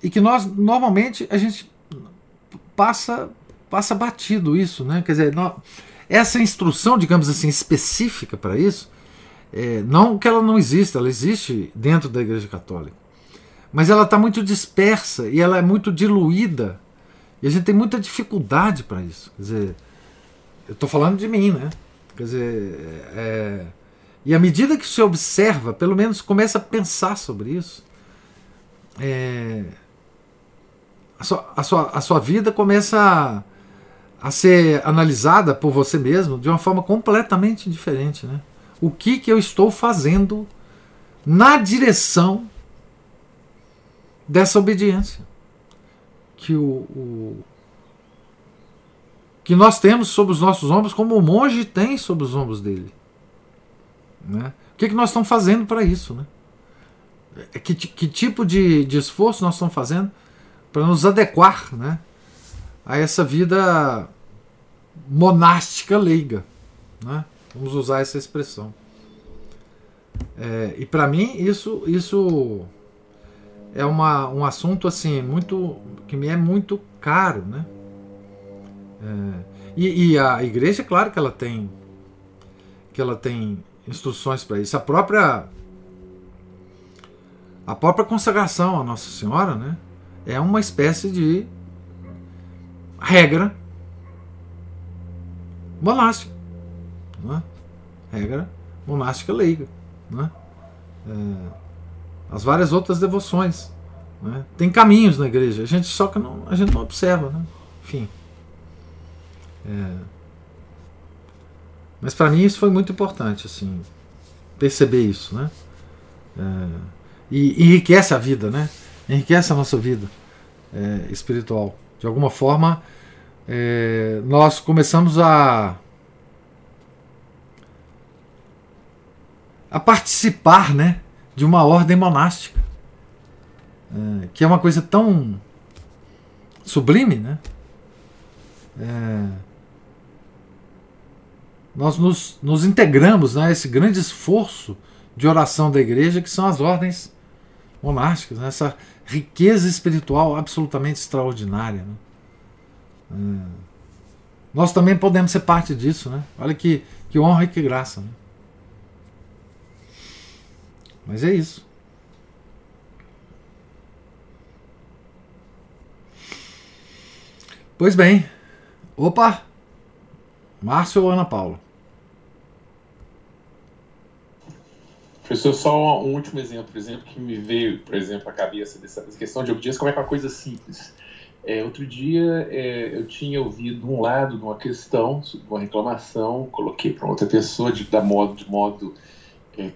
e que nós normalmente a gente passa batido isso, né? Quer dizer, essa instrução, digamos assim, específica para isso, não que ela não exista, ela existe dentro da Igreja Católica, mas ela está muito dispersa e ela é muito diluída e a gente tem muita dificuldade para isso. Quer dizer, eu estou falando de mim, né? Quer dizer, e à medida que você observa, pelo menos começa a pensar sobre isso, a sua vida começa a ser analisada por você mesmo de uma forma completamente diferente, né? O que eu estou fazendo na direção dessa obediência que que nós temos sobre os nossos ombros, como o monge tem sobre os ombros dele, né? O que nós estamos fazendo para isso, né? Que tipo de esforço nós estamos fazendo para nos adequar, né, a essa vida monástica leiga, né? Vamos usar essa expressão. E para mim isso é um assunto assim muito, que me é muito caro, né? E a Igreja, claro que ela tem instruções para isso. A própria consagração à Nossa Senhora, né, é uma espécie de regra monástica. Né? Regra monástica leiga, né? As várias outras devoções, né? Tem caminhos na Igreja, a gente só que a gente não observa, né? Enfim, mas para mim isso foi muito importante, assim, perceber isso, né? E enriquece a vida, né? Enriquece a nossa vida espiritual. De alguma forma, nós começamos a participar, né, de uma ordem monástica, que é uma coisa tão sublime, né? nós nos integramos, né, a esse grande esforço de oração da igreja, que são as ordens monásticas, né, essa riqueza espiritual absolutamente extraordinária, né. Nós também podemos ser parte disso, né? Olha que honra e que graça, né? Mas é isso. Pois bem. Opa! Márcio ou Ana Paula? Professor, só um último exemplo. Por exemplo, que me veio, por exemplo, à cabeça dessa questão de obediência, como é uma coisa simples. Outro dia eu tinha ouvido um lado de uma questão, uma reclamação, coloquei para outra pessoa de modo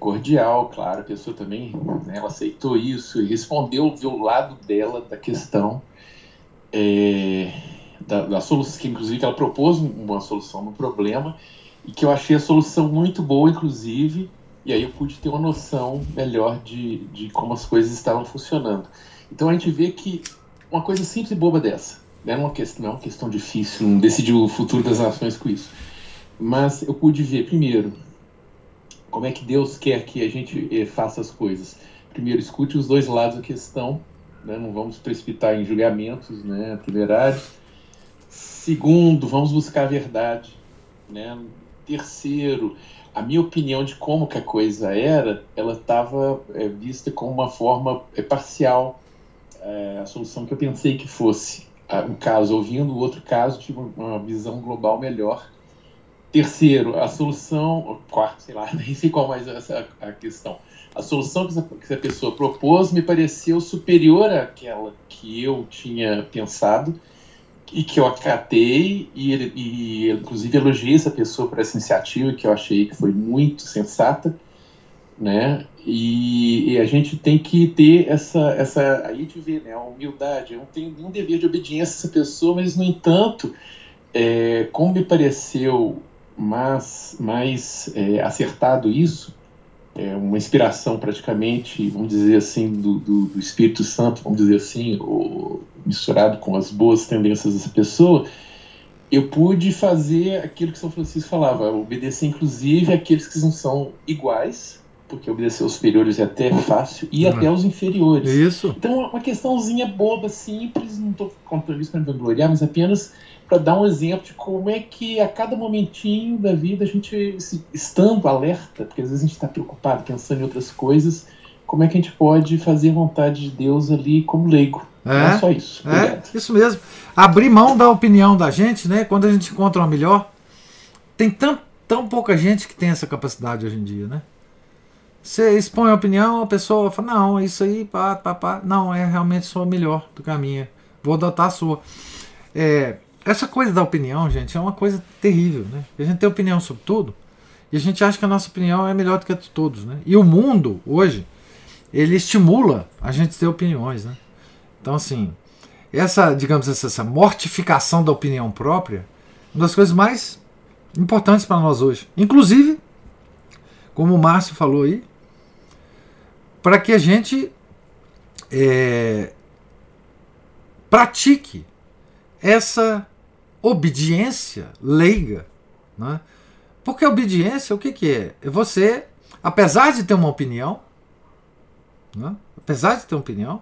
cordial, claro, a pessoa também, né, ela aceitou isso e respondeu, viu o lado dela da questão, da solução, que inclusive ela propôs uma solução no problema, e que eu achei a solução muito boa, inclusive, e aí eu pude ter uma noção melhor de como as coisas estavam funcionando. Então a gente vê que uma coisa simples e boba dessa, né? Não é uma questão difícil, não decidi o futuro das nações com isso, mas eu pude ver, primeiro, como é que Deus quer que a gente faça as coisas. Primeiro, escute os dois lados da questão, né? Não vamos precipitar em julgamentos, né, temerários. Segundo, vamos buscar a verdade, né? Terceiro, a minha opinião de como que a coisa era, ela estava vista como uma forma parcial, a solução que eu pensei que fosse. Um caso, ouvindo o outro caso, tive uma visão global melhor. Terceiro, a solução... Quarto, sei lá, nem sei qual mais a questão. A solução que essa pessoa propôs me pareceu superior àquela que eu tinha pensado e que eu acatei, e inclusive elogiei essa pessoa por essa iniciativa, que eu achei que foi muito sensata, né? E a gente tem que ter essa aí de ver, né, a humildade. Eu não tenho nenhum dever de obediência a essa pessoa, mas, no entanto, como me pareceu mais acertado isso, uma inspiração praticamente, vamos dizer assim, do Espírito Santo, vamos dizer assim, ou misturado com as boas tendências dessa pessoa, eu pude fazer aquilo que São Francisco falava, obedecer inclusive àqueles que não são iguais, porque obedecer aos superiores é até fácil, e até aos inferiores. Isso. Então, uma questãozinha boba, simples, não estou contando isso para me vangloriar, mas apenas para dar um exemplo de como é que a cada momentinho da vida a gente, estando alerta, porque às vezes a gente está preocupado, pensando em outras coisas, como é que a gente pode fazer a vontade de Deus ali como leigo. Não é só isso. Isso mesmo. Abrir mão da opinião da gente, né? Quando a gente encontra uma melhor. Tem tão pouca gente que tem essa capacidade hoje em dia, né? Você expõe a opinião, a pessoa fala, não, isso aí, não, é realmente só melhor do que a minha, vou adotar a sua. Essa coisa da opinião, gente, é uma coisa terrível, né? A gente tem opinião sobre tudo, e a gente acha que a nossa opinião é melhor do que a de todos, né? E o mundo, hoje, ele estimula a gente ter opiniões, né? Então, assim, essa mortificação da opinião própria, uma das coisas mais importantes para nós hoje. Inclusive, como o Márcio falou aí, para que a gente pratique essa obediência leiga, né? Porque a obediência, o que é? É você, apesar de ter uma opinião, né? Apesar de ter uma opinião,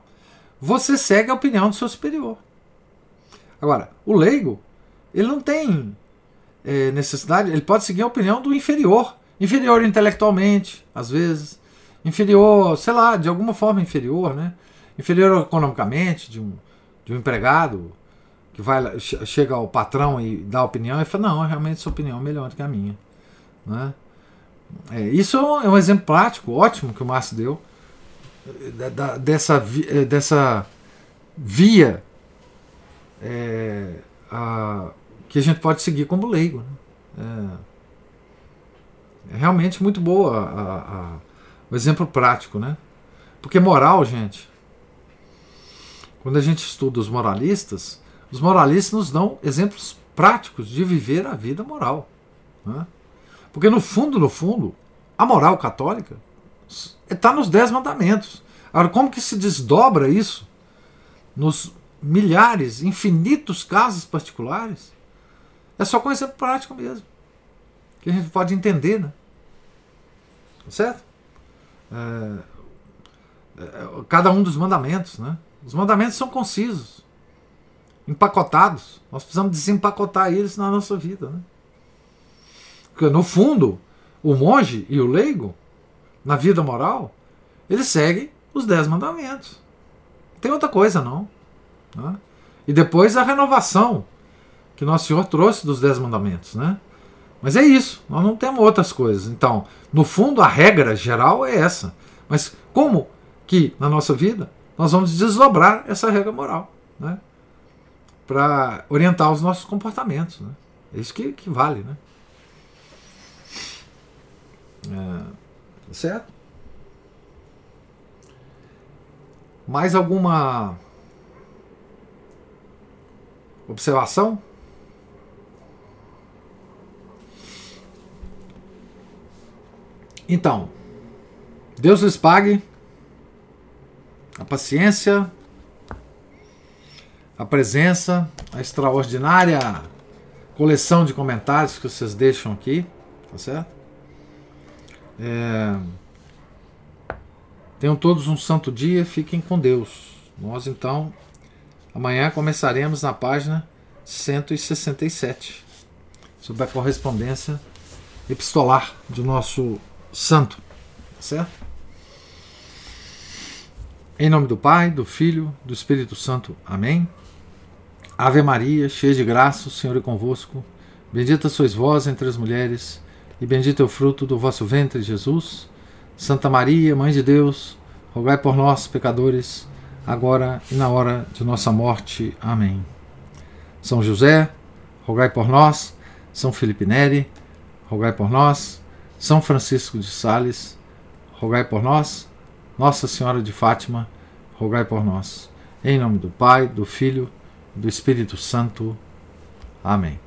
você segue a opinião do seu superior. Agora, o leigo, ele não tem necessidade, ele pode seguir a opinião do inferior, inferior intelectualmente, às vezes, inferior, sei lá, de alguma forma inferior, né? Inferior economicamente, de um empregado que vai, chega ao patrão e dá opinião e fala, não, realmente sua opinião é melhor do que a minha, né? Isso é um exemplo prático, ótimo, que o Márcio deu, dessa via que a gente pode seguir como leigo, né? É realmente muito boa o exemplo prático, né? Porque moral, gente, quando a gente estuda os moralistas nos dão exemplos práticos de viver a vida moral, né? Porque no fundo, a moral católica está nos 10 mandamentos. Agora, como que se desdobra isso nos milhares, infinitos casos particulares? É só com exemplo prático mesmo. que a gente pode entender, né? Certo? Cada um dos mandamentos, né? Os mandamentos são concisos, empacotados. Nós precisamos desempacotar eles na nossa vida, né? Porque, no fundo, o monge e o leigo, na vida moral, eles seguem os 10 mandamentos. Não tem outra coisa, não. Né? E depois a renovação que Nosso Senhor trouxe dos 10 mandamentos, né? Mas é isso, nós não temos outras coisas. Então, no fundo, a regra geral é essa. Mas como que, na nossa vida, nós vamos desdobrar essa regra moral, né? Para orientar os nossos comportamentos, né? É isso que vale, né? Certo? Mais alguma observação? Então, Deus lhes pague a paciência, a presença, a extraordinária coleção de comentários que vocês deixam aqui, tá certo? Tenham todos um santo dia, fiquem com Deus. Nós, então, amanhã começaremos na página 167, sobre a correspondência epistolar de nosso santo, certo? Em nome do Pai, do Filho, do Espírito Santo. Amém. Ave Maria, cheia de graça, o Senhor é convosco. Bendita sois vós entre as mulheres, e bendito é o fruto do vosso ventre, Jesus. Santa Maria, Mãe de Deus, rogai por nós, pecadores, agora e na hora de nossa morte. Amém. São José, rogai por nós. São Felipe Neri, rogai por nós. São Francisco de Sales, rogai por nós. Nossa Senhora de Fátima, rogai por nós. Em nome do Pai, do Filho e do Espírito Santo. Amém.